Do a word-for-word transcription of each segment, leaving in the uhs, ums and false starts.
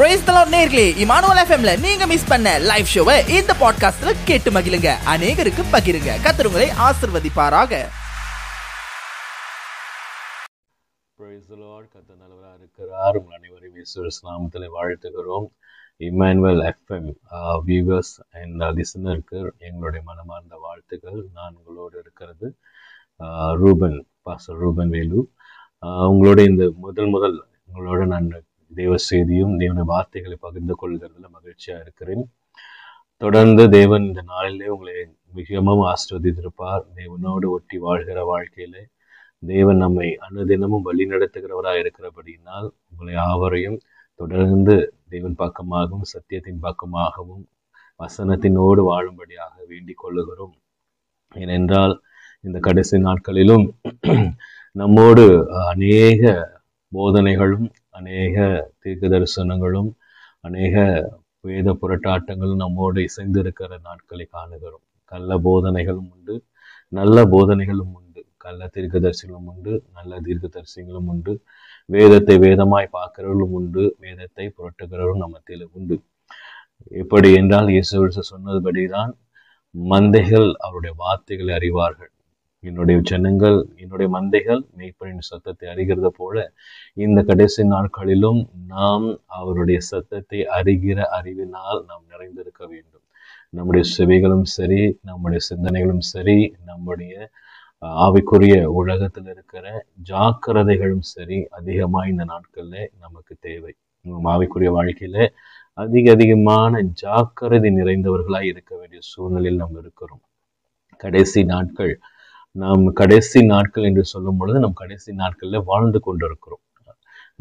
Praise the Lord நேயர்களே, Emmanuel எஃப்எம்ல நீங்க மிஸ் பண்ண லைவ் ஷோவை இந்த பாட்காஸ்ட்ல கேட்டு மகிழுங்க, அநேகருக்கு பகிருங்க. கர்த்தருங்களை ஆசீர்வதிப்பாராக. Praise the Lord. கர்த்தர் நல்லவரா இருக்கிறார். உங்கள் அனைவரையும் இயேசுவின் நாமத்திலே வாழ்த்துகிறோம். இம்மானுவேல் எஃப்எம் வியூவர்ஸ் அண்ட் லிசனருக்கு எங்களுடைய மனமார்ந்த வாழ்த்துக்கள். நான் உங்களோடு இருக்கிறது ரூபன், பாஸ்டர் ரூபன் வேலு. உங்களோட இந்த முதல் முதல் உங்களோட நான் தேவ செய்தியும் தேவனுடைய வார்த்தைகளை பகிர்ந்து கொள்கிறதுல மகிழ்ச்சியாக இருக்கிறேன். தொடர்ந்து தேவன் இந்த நாளிலே உங்களை மிகவும் ஆசீர்வதித்திருப்பார். தேவனோடு ஒட்டி வாழ்கிற வாழ்க்கையிலே தேவன் நம்மை அனுதினமும் வழி நடத்துகிறவராக இருக்கிறபடியினால் உங்களை யாவரையும் தொடர்ந்து தேவன் பக்கமாகவும் சத்தியத்தின் பக்கமாகவும் வசனத்தினோடு வாழும்படியாக வேண்டிக் கொள்ளுகிறோம். ஏனென்றால் இந்த கடைசி நாட்களிலும் நம்மோடு அநேக போதனைகளும் அநேக தீர்க்க தரிசனங்களும் அநேக வேத புரட்டாட்டங்களும் நம்மோடு இசைந்து இருக்கிற நாட்களை காணுகிறோம். கள்ள போதனைகளும் உண்டு, நல்ல போதனைகளும் உண்டு, கள்ள தீர்க்க தரிசிகளும் உண்டு, நல்ல தீர்க்க தரிசிகளும் உண்டு, வேதத்தை வேதமாய் பார்க்கிறவர்களும் உண்டு, வேதத்தை புரட்டுகிறவர்களும் நம்மத்தில் உண்டு. எப்படி என்றால் இயேசு சொன்னதுபடிதான் மந்தைகள் அவருடைய வார்த்தைகளை அறிவார்கள். என்னுடைய ஜனங்கள், என்னுடைய மந்தைகள் மேய்ப்பனின் சத்தத்தை அறிகிறத போல இந்த கடைசி நாட்களிலும் நாம் அவருடைய சத்தத்தை அறிகிற அறிவினால் நாம் நிறைந்திருக்க வேண்டும். நம்முடைய செவிகளும் சரி, நம்முடைய சிந்தனைகளும் சரி, நம்முடைய ஆவிக்குரிய உலகத்தில் இருக்கிற ஜாக்கிரதைகளும் சரி அதிகமாக இந்த நாட்கள்ல நமக்கு தேவை. நம்ம ஆவிக்குரிய வாழ்க்கையில அதிக அதிகமான ஜாக்கிரதை நிறைந்தவர்களாய் இருக்க வேண்டிய சூழ்நிலையில் நாம் இருக்கிறோம். கடைசி நாட்கள் நாம் கடைசி நாட்கள் என்று சொல்லும் பொழுது நம் கடைசி நாட்கள்ல வாழ்ந்து கொண்டிருக்கிறோம்.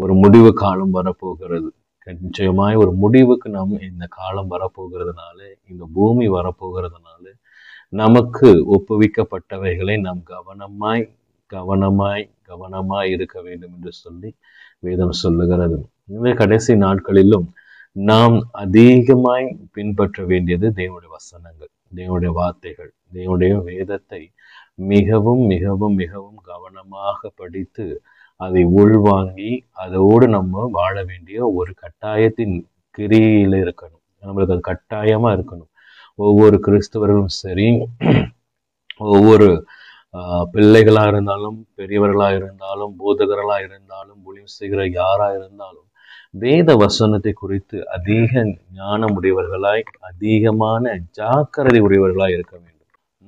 ஒரு முடிவு காலம் வரப்போகிறது. நிச்சயமாய் ஒரு முடிவுக்கு நாம் இந்த காலம் வரப்போகிறதுனால, இந்த பூமி வரப்போகிறதுனால நமக்கு ஒப்புவிக்கப்பட்டவைகளை நாம் கவனமாய் கவனமாய் கவனமாய் இருக்க வேண்டும் என்று சொல்லி வேதம் சொல்லுகிறது. இந்த கடைசி நாட்களிலும் நாம் அதிகமாய் பின்பற்ற வேண்டியது தேவனுடைய வசனங்கள், தேவனுடைய வார்த்தைகள், தேவனுடைய வேதத்தை மிகவும் மிகவும் மிகவும் கவனமாக படித்து அதை உள்வாங்கி அதோடு நம்ம வாழ வேண்டிய ஒரு கட்டாயத்தின் கிரியில இருக்கணும். நம்மளுக்கு அது கட்டாயமா இருக்கணும். ஒவ்வொரு கிறிஸ்தவர்களும் சரி, ஒவ்வொரு பிள்ளைகளா இருந்தாலும், பெரியவர்களா இருந்தாலும், போதகர்களா இருந்தாலும், ஒளிவு செய்கிற யாரா இருந்தாலும் வேத வசனத்தை குறித்து அதிக ஞானம் உடையவர்களாய் அதிகமான ஜாக்கிரதை உடையவர்களாய் இருக்க வேண்டும்.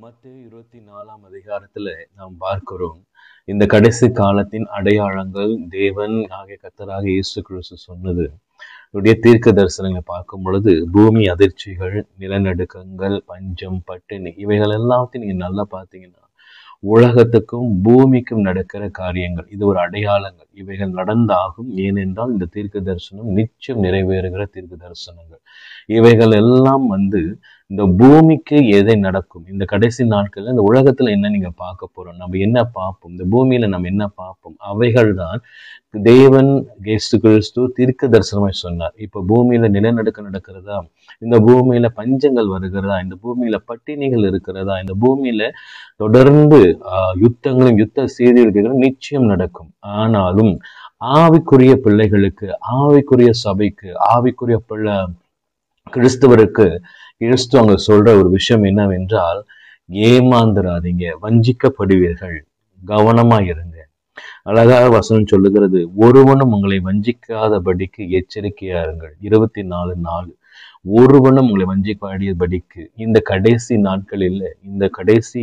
மத்தேயு இருபத்தி நாலாம் அதிகாரத்துல நாம் பார்க்கிறோம் இந்த கடைசி காலத்தின் அடையாளங்கள் தேவன் ஆகிய கர்த்தராக இயேசு கிறிஸ்து சொன்னது. அவருடைய தீர்க்க தரிசனங்களை பார்க்கும் பொழுது பூமி அதிர்ச்சிகள், நிலநடுக்கங்கள், பஞ்சம், பட்டினி, இவைகள் எல்லாத்தையும் நீங்க நல்லா பார்த்தீங்கன்னா உலகத்துக்கும் பூமிக்கும் நடக்கிற காரியங்கள் இது ஒரு அடையாளங்கள். இவைகள் நடந்தாகும். ஏனென்றால் இந்த தீர்க்க தரிசனம் நிச்சயம் நிறைவேறுகிற தீர்க்க தரிசனங்கள். இவைகள் எல்லாம் வந்து இந்த பூமிக்கு எதை நடக்கும் இந்த கடைசி நாட்கள்ல இந்த உலகத்துல என்ன நீங்க பார்க்க போறோம், நம்ம என்ன பார்ப்போம், இந்த பூமியில நம்ம என்ன பார்ப்போம், அவைகள் தான் தேவன் இயேசு கிறிஸ்து தீர்க்க தரிசனமாய் சொன்னார். இப்ப பூமியில நிலநடுக்கம் நடக்கிறதா, இந்த பூமியில பஞ்சங்கள் வருகிறதா, இந்த பூமியில பட்டினிகள் இருக்கிறதா, இந்த பூமியில தொடர்ந்து ஆஹ் யுத்தங்களும் யுத்த சீரியல்களும் நிச்சயம் நடக்கும். ஆனாலும் ஆவிக்குரிய பிள்ளைகளுக்கு, ஆவிக்குரிய சபைக்கு, ஆவிக்குரிய பிள்ளை கிறிஸ்தவருக்கு கிறிஸ்து அவங்க சொல்ற ஒரு விஷயம் என்னவென்றால், ஏமாந்துராதீங்க, வஞ்சிக்கப்படுவீர்கள், கவனமாயிருங்க. அழகாக வசனம் சொல்லுகிறது, ஒருவனும் உங்களை வஞ்சிக்காதபடிக்கு எச்சரிக்கையா இருங்கள். இருபத்தி நாலு நாலு ஒருவனும் உங்களை வஞ்சிக்காதபடிக்கு. இந்த கடைசி நாட்களில், இந்த கடைசி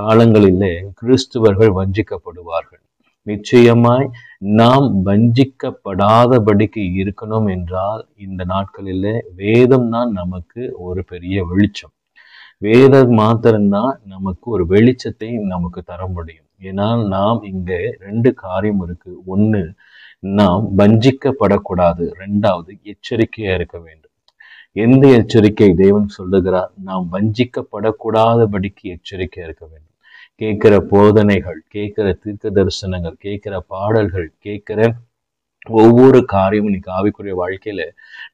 காலங்களில் கிறிஸ்துவர்கள் வஞ்சிக்கப்படுவார்கள். நிச்சயமாய் நாம் வஞ்சிக்கப்படாதபடிக்கு இருக்கணும் என்றால் இந்த நாட்களில் வேதம் தான் நமக்கு ஒரு பெரிய வெளிச்சம். வேதம் மாத்திரம்தான் நமக்கு ஒரு வெளிச்சத்தை நமக்கு தர முடியும். ஏன்னா நாம் இங்க ரெண்டு காரியம் இருக்கு. ஒன்று, நாம் வஞ்சிக்கப்படக்கூடாது. ரெண்டாவது, எச்சரிக்கையா இருக்க வேண்டும். எந்த எச்சரிக்கை தேவன் சொல்லுகிறார்? நாம் வஞ்சிக்கப்படக்கூடாதபடிக்கு எச்சரிக்கையா இருக்க வேண்டும். கேட்கிற போதனைகள், கேட்கிற தீர்க்க தரிசனங்கள், கேட்கிற பாடல்கள், கேட்கிற ஒவ்வொரு காரியமும் இன்னைக்கு ஆவிக்குரிய வாழ்க்கையில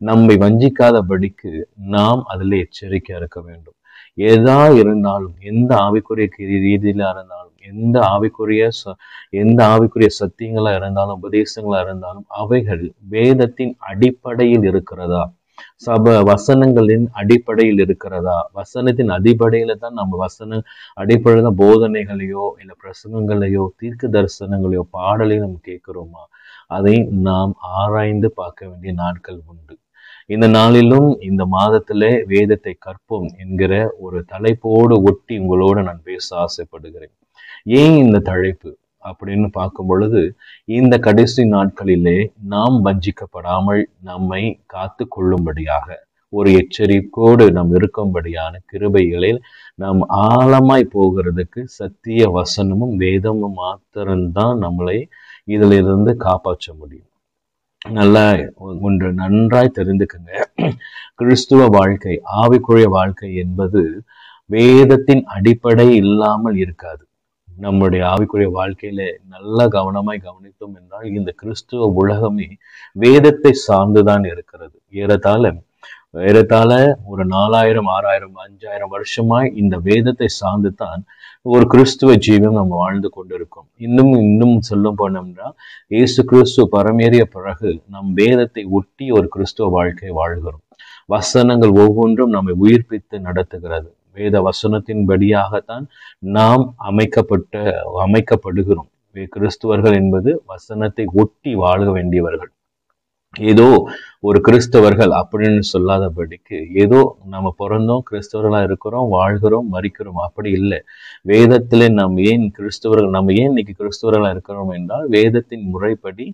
நம்மை வஞ்சிக்காதபடிக்கு நாம் அதுல எச்சரிக்கையா இருக்க வேண்டும். எதா இருந்தாலும், எந்த ஆவிக்குரிய ரீதியில இருந்தாலும், எந்த ஆவிக்குரிய எந்த ஆவிக்குரிய சத்தியங்களா இருந்தாலும், உபதேசங்களா இருந்தாலும், அவைகள் வேதத்தின் அடிப்படையில் இருக்கிறதா, சப வசனங்களின் அடிப்படையில் இருக்கிறதா? வசனத்தின் அடிப்படையில தான் நம்ம வசன அடிப்படையில தான் போதனைகளையோ இல்லை பிரசங்கங்களையோ தீர்க்க தரிசனங்களையோ பாடலையோ நம்ம கேட்கிறோமா? அதை நாம் ஆராய்ந்து பார்க்க வேண்டிய நாட்கள் உண்டு. இந்த நாளிலும் இந்த மாதத்திலே வேதத்தை கற்போம் என்கிற ஒரு தலைப்போடு ஒட்டி உங்களோடு நான் பேச ஆசைப்படுகிறேன். ஏன் இந்த தலைப்பு அப்படின்னு பார்க்கும் பொழுது, இந்த கடைசி நாட்களிலே நாம் வஞ்சிக்கப்படாமல் நம்மை காத்து கொள்ளும்படியாக ஒரு எச்சரிக்கோடு நாம் இருக்கும்படியான கிருபைகளில் நாம் ஆழமாய் போகிறதுக்கு சத்திய வசனமும் வேதமும் மாத்திரம்தான் நம்மளை இதிலிருந்து காப்பாற்ற முடியும். நல்லா ஒன்று நன்றாய் தெரிந்துக்குங்க, கிறிஸ்துவ வாழ்க்கை, ஆவிக்குரிய வாழ்க்கை என்பது வேதத்தின் அடிப்படை இல்லாமல் இருக்காது. நம்முடைய ஆவிக்குரிய வாழ்க்கையில நல்ல கவனமாய் கவனித்தோம் என்றால், இந்த கிறிஸ்துவ உலகமே வேதத்தை சார்ந்துதான் இருக்கிறது. ஏறத்தாழ ஏறத்தாழ ஒரு நாலாயிரம் ஆறாயிரம் அஞ்சாயிரம் வருஷமாய் இந்த வேதத்தை சார்ந்துதான் ஒரு கிறிஸ்துவ ஜீவன் நம்ம வாழ்ந்து கொண்டிருக்கோம். இன்னும் இன்னும் சொல்லும் போனோம்னா, இயேசு கிறிஸ்துவ பரமேறிய பிறகு நம் வேதத்தை ஒட்டி ஒரு கிறிஸ்துவ வாழ்க்கை வாழ்கிறோம். வசனங்கள் ஒவ்வொன்றும் நம்மை உயிர்ப்பித்து நடத்துகிறது. வேத வசனத்தின்படியாகத்தான் நாம் அமைக்கப்பட்ட அமைக்கப்படுகிறோம். கிறிஸ்துவர்கள் என்பது வசனத்தை ஒட்டி வாழ வேண்டியவர்கள். ஏதோ ஒரு கிறிஸ்தவர்கள் அப்படின்னு சொல்லாதபடிக்கு, ஏதோ நம்ம பிறந்தோம் கிறிஸ்தவர்களா இருக்கிறோம், வாழ்கிறோம், மறிக்கிறோம், அப்படி இல்லை. வேதத்திலே நாம் ஏன் கிறிஸ்தவர்கள், நம்ம ஏன் இன்னைக்கு கிறிஸ்தவர்களா இருக்கிறோம் என்றால், வேதத்தின் முறைப்படி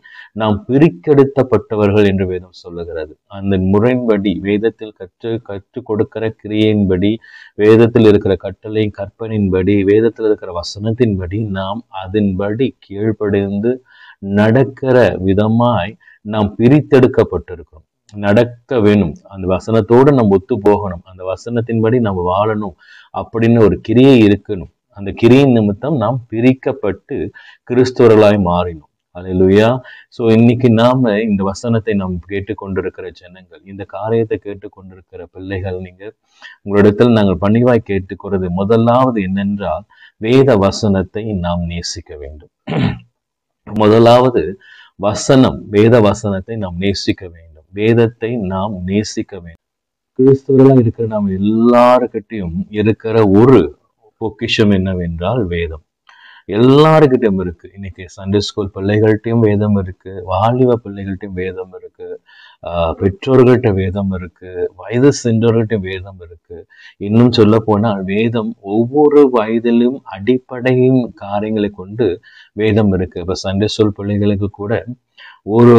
நாம் பிரிக்கெடுத்தப்பட்டவர்கள் என்று வேதம் சொல்லுகிறது. அந்த முறையின்படி, வேதத்தில் கற்று கற்றுக் கொடுக்கிற கிரியையின்படி, வேதத்தில் இருக்கிற கட்டளை கற்பனின்படி, வேதத்தில் இருக்கிற வசனத்தின்படி நாம் அதன்படி கீழ்ப்படைந்து நடக்கிற விதமாய் நாம் பிரித்தெடுக்கப்பட்டிருக்கிறோம். நடக்க வேணும், அந்த வசனத்தோடு நம்ம ஒத்து போகணும், அந்த வசனத்தின்படி நம்ம வாழணும் அப்படின்னு ஒரு கிரியை இருக்கணும். அந்த கிரியின் நிமித்தம் நாம் பிரிக்கப்பட்டு கிறிஸ்தவர்களாய் மாறினோம். அல்லேலூயா. சோ இன்னைக்கு நாம இந்த வசனத்தை நாம் கேட்டுக்கொண்டிருக்கிற ஜனங்கள், இந்த காரியத்தை கேட்டுக்கொண்டிருக்கிற பிள்ளைகள், நீங்க உங்களிடத்தில் நாங்கள் பணிவாய் கேட்டுக்கிறது முதலாவது என்னென்றால், வேத வசனத்தை நாம் நேசிக்க வேண்டும். முதலாவது வசனம், வேத வசனத்தை நாம் நேசிக்க வேண்டும். வேதத்தை நாம் நேசிக்க வேண்டும். கிறிஸ்துவர்களாக இருக்கிற நாம் எல்லாருக்கிட்டையும் இருக்கிற ஒரு பொக்கிஷம் என்னவென்றால் வேதம். எல்லாருக்கிட்டையும் இருக்கு. இன்னைக்கு சண்டே ஸ்கூல் பிள்ளைகள்கிட்டையும் வேதம் இருக்கு, வாலிப பிள்ளைகள்கிட்டையும் வேதம் இருக்கு, ஆஹ் பெற்றோர்கள்ட்ட வேதம் இருக்கு, வயது சென்றோர்கள்ட்டையும் வேதம் இருக்கு. இன்னும் சொல்ல போனால், வேதம் ஒவ்வொரு வயதிலும் அடிப்படையின் காரியங்களை கொண்டு வேதம் இருக்கு. இப்ப சண்டே ஸ்கூல் பிள்ளைகளுக்கு கூட ஒரு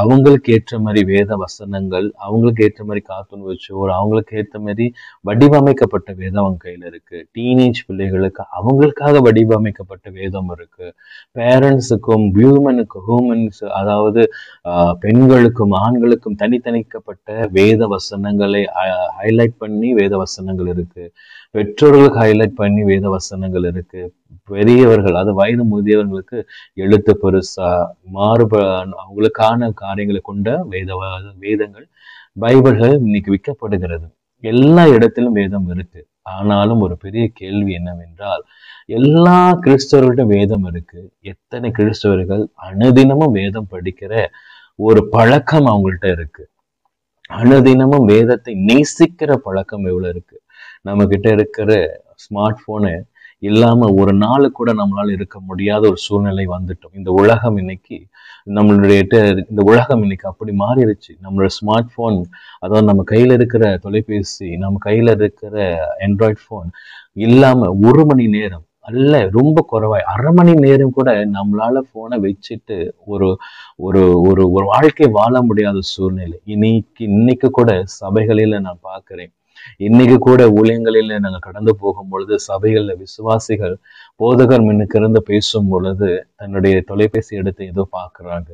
அவங்களுக்கு ஏற்ற மாதிரி வேத வசனங்கள், அவங்களுக்கு ஏற்ற மாதிரி கார்ட்டூன் வச்சோர், அவங்களுக்கு ஏற்ற மாதிரி வடிவமைக்கப்பட்ட வேதம் அவங்க கையில இருக்கு. டீனேஜ் பிள்ளைகளுக்கு அவங்களுக்காக வடிவமைக்கப்பட்ட வேதம் இருக்கு. பேரண்ட்ஸுக்கும் ஹியூமனுக்கு ஹியூமன்ஸ் அதாவது ஆஹ் பெண்களுக்கும் ஆண்களுக்கும் தனித்தனிக்கப்பட்ட வேத வசனங்களை ஹைலைட் பண்ணி வேத வசனங்கள் இருக்கு. பெற்றோர்களுக்கு ஹைலைட் பண்ணி வேத வசனங்கள் இருக்கு. பெரியவர்கள், அது வயது முதியவர்களுக்கு எழுத்து பெருசா மாறுப அவங்களுக்கான காரியங்களை கொண்ட வேத வேதங்கள் பைபிள்கள் இன்னைக்கு விற்கப்படுகிறது. எல்லா இடத்திலும் வேதம் இருக்கு. ஆனாலும் ஒரு பெரிய கேள்வி என்னவென்றால், எல்லா கிறிஸ்தவர்களிடம் வேதம் இருக்கு, எத்தனை கிறிஸ்தவர்கள் அனுதினமும் வேதம் படிக்கிற ஒரு பழக்கம் அவங்கள்ட்ட இருக்கு? அனுதினமும் வேதத்தை நேசிக்கிற பழக்கம் எவ்வளவு இருக்கு? நம்ம கிட்ட இருக்கிற ஸ்மார்ட் போனு இல்லாம ஒரு நாள் கூட நம்மளால இருக்க முடியாத ஒரு சூழ்நிலை வந்துட்டோம். இந்த உலகம் இன்னைக்கு நம்மளுடைய இந்த உலகம் இன்னைக்கு அப்படி மாறிடுச்சு. நம்மளோட ஸ்மார்ட் போன், அதாவது நம்ம கையில இருக்கிற தொலைபேசி, நம்ம கையில இருக்கிற ஆண்ட்ராய்டு போன் இல்லாம ஒரு மணி நேரம் அல்ல, ரொம்ப குறைவாய் அரை மணி நேரம் கூட நம்மளால போனை வச்சுட்டு ஒரு ஒரு ஒரு ஒரு வாழ்க்கை வாழ முடியாத சூழ்நிலை இன்னைக்கு இன்னைக்கு கூட சபைகளில நான் பார்க்கிறேன். இன்னைக்கு கூட ஊழியங்களில் நாங்கள் கடந்து போகும் பொழுது, சபைகள்ல விசுவாசிகள் போதகர் முன்னிருந்து பேசும் பொழுது தன்னுடைய தொலைபேசி எடுத்து ஏதோ பாக்குறாங்க.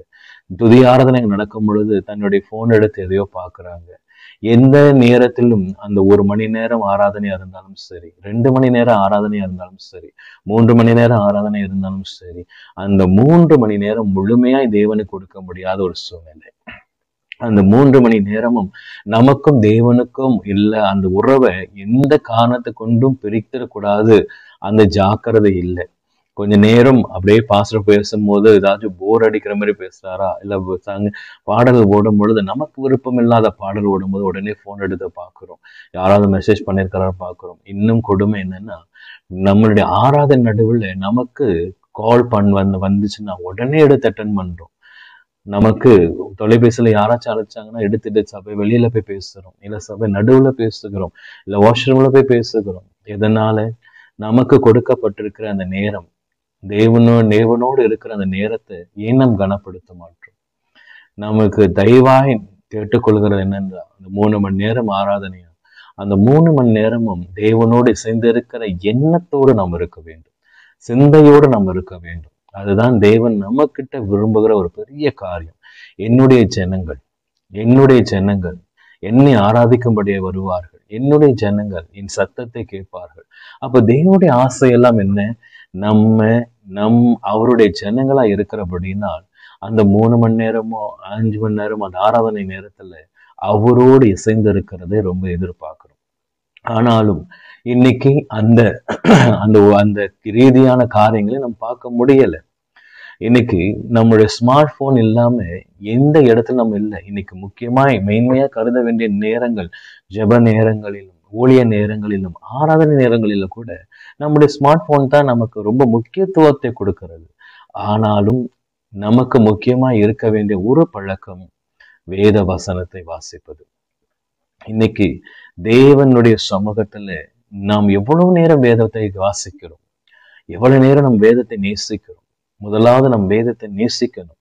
துதியாராதனை நடக்கும் பொழுது தன்னுடைய போன் எடுத்து எதையோ பாக்குறாங்க. எந்த நேரத்திலும், அந்த ஒரு மணி நேரம் ஆராதனையா இருந்தாலும் சரி, ரெண்டு மணி நேரம் ஆராதனையா இருந்தாலும் சரி, மூன்று மணி நேரம் ஆராதனை இருந்தாலும் சரி, அந்த மூன்று மணி நேரம் முழுமையாய் தேவனுக்கு கொடுக்க முடியாத ஒரு சூழ்நிலை. அந்த மூன்று மணி நேரமும் நமக்கும் தேவனுக்கும் இல்லை, அந்த உறவை எந்த காரணத்தை கொண்டும் பிரித்திடக்கூடாது. அந்த ஜாக்கிரதை இல்லை. கொஞ்ச நேரம் அப்படியே பாஸ்டர் பேசும்போது ஏதாச்சும் போர் அடிக்கிற மாதிரி பேசுறாரா, இல்லை சாங் பாடல் ஓடும் பொழுது நமக்கு விருப்பம் இல்லாத பாடல் ஓடும்போது உடனே ஃபோன் எடுத்து பார்க்குறோம், யாராவது மெசேஜ் பண்ணியிருக்கிறாரு பார்க்குறோம். இன்னும் கொடுமை என்னன்னா, நம்மளுடைய ஆராதனை நடுவில் நமக்கு கால் பண் வந்து வந்துச்சுன்னா உடனே எடுத்து அட்டன் பண்ணுறோம். நமக்கு தொலைபேசியில் யாராச்சும் அழைச்சாங்கன்னா எடுத்துட்டு சபை வெளியில போய் பேசுகிறோம், இல்லை சபை நடுவில் பேசுகிறோம், இல்லை வாஷ்ரூமில் போய் பேசுகிறோம். எதனால? நமக்கு கொடுக்கப்பட்டிருக்கிற அந்த நேரம், தேவனோ தேவனோடு இருக்கிற அந்த நேரத்தை ஏன் நாம் கனப்படுத்த மாட்டோம்? நமக்கு தயவாய் கேட்டுக்கொள்கிறது என்னென்றா, அந்த மூணு மணி நேரம் ஆராதனையா, அந்த மூணு மணி நேரமும் தேவனோடு இசைந்திருக்கிற எண்ணத்தோடு நாம் இருக்க வேண்டும், சிந்தையோடு நாம் இருக்க வேண்டும். அதுதான் தேவன் நம்மக்கிட்ட விரும்புகிற ஒரு பெரிய காரியம். என்னுடைய ஜனங்கள் என்னுடைய ஜனங்கள் என்னை ஆராதிக்கும்படியே வருவார்கள், என்னுடைய ஜனங்கள் என் சத்தத்தை கேட்பார்கள். அப்ப தேவனுடைய ஆசையெல்லாம் என்ன? நம்ம நம் அவருடைய ஜனங்களா இருக்கிறபடினால் அந்த மூணு மணி நேரமோ அஞ்சு மணி நேரமோ அந்த ஆராதனை நேரத்துல அவரோடு இசைந்து இருக்கிறதே ரொம்ப எதிர்பார்க்கிறோம். ஆனாலும் இன்னைக்கு அந்த அந்த அந்த ரீதியான காரியங்களை நம்ம பார்க்க முடியலை. இன்னைக்கு நம்மளுடைய ஸ்மார்ட் போன் இல்லாம எந்த இடத்துல நம்ம இல்லை. இன்னைக்கு முக்கியமாய் மெயின்மையா கருத வேண்டிய நேரங்கள், ஜெப நேரங்களிலும் ஊழிய நேரங்களிலும் ஆராதனை நேரங்களிலும் கூட நம்முடைய ஸ்மார்ட் போன் தான் நமக்கு ரொம்ப முக்கியத்துவத்தை கொடுக்கிறது. ஆனாலும் நமக்கு முக்கியமா இருக்க வேண்டிய ஒரு பழக்கம் வேத வசனத்தை வாசிப்பது. இன்னைக்கு தேவனுடைய சமூகத்துல நாம் எவ்வளவு நேரம் வேதத்தை வாசிக்கிறோம், எவ்வளவு நேரம் நம் வேதத்தை நேசிக்கிறோம். முதலாவது நம் வேதத்தை நேசிக்கணும்.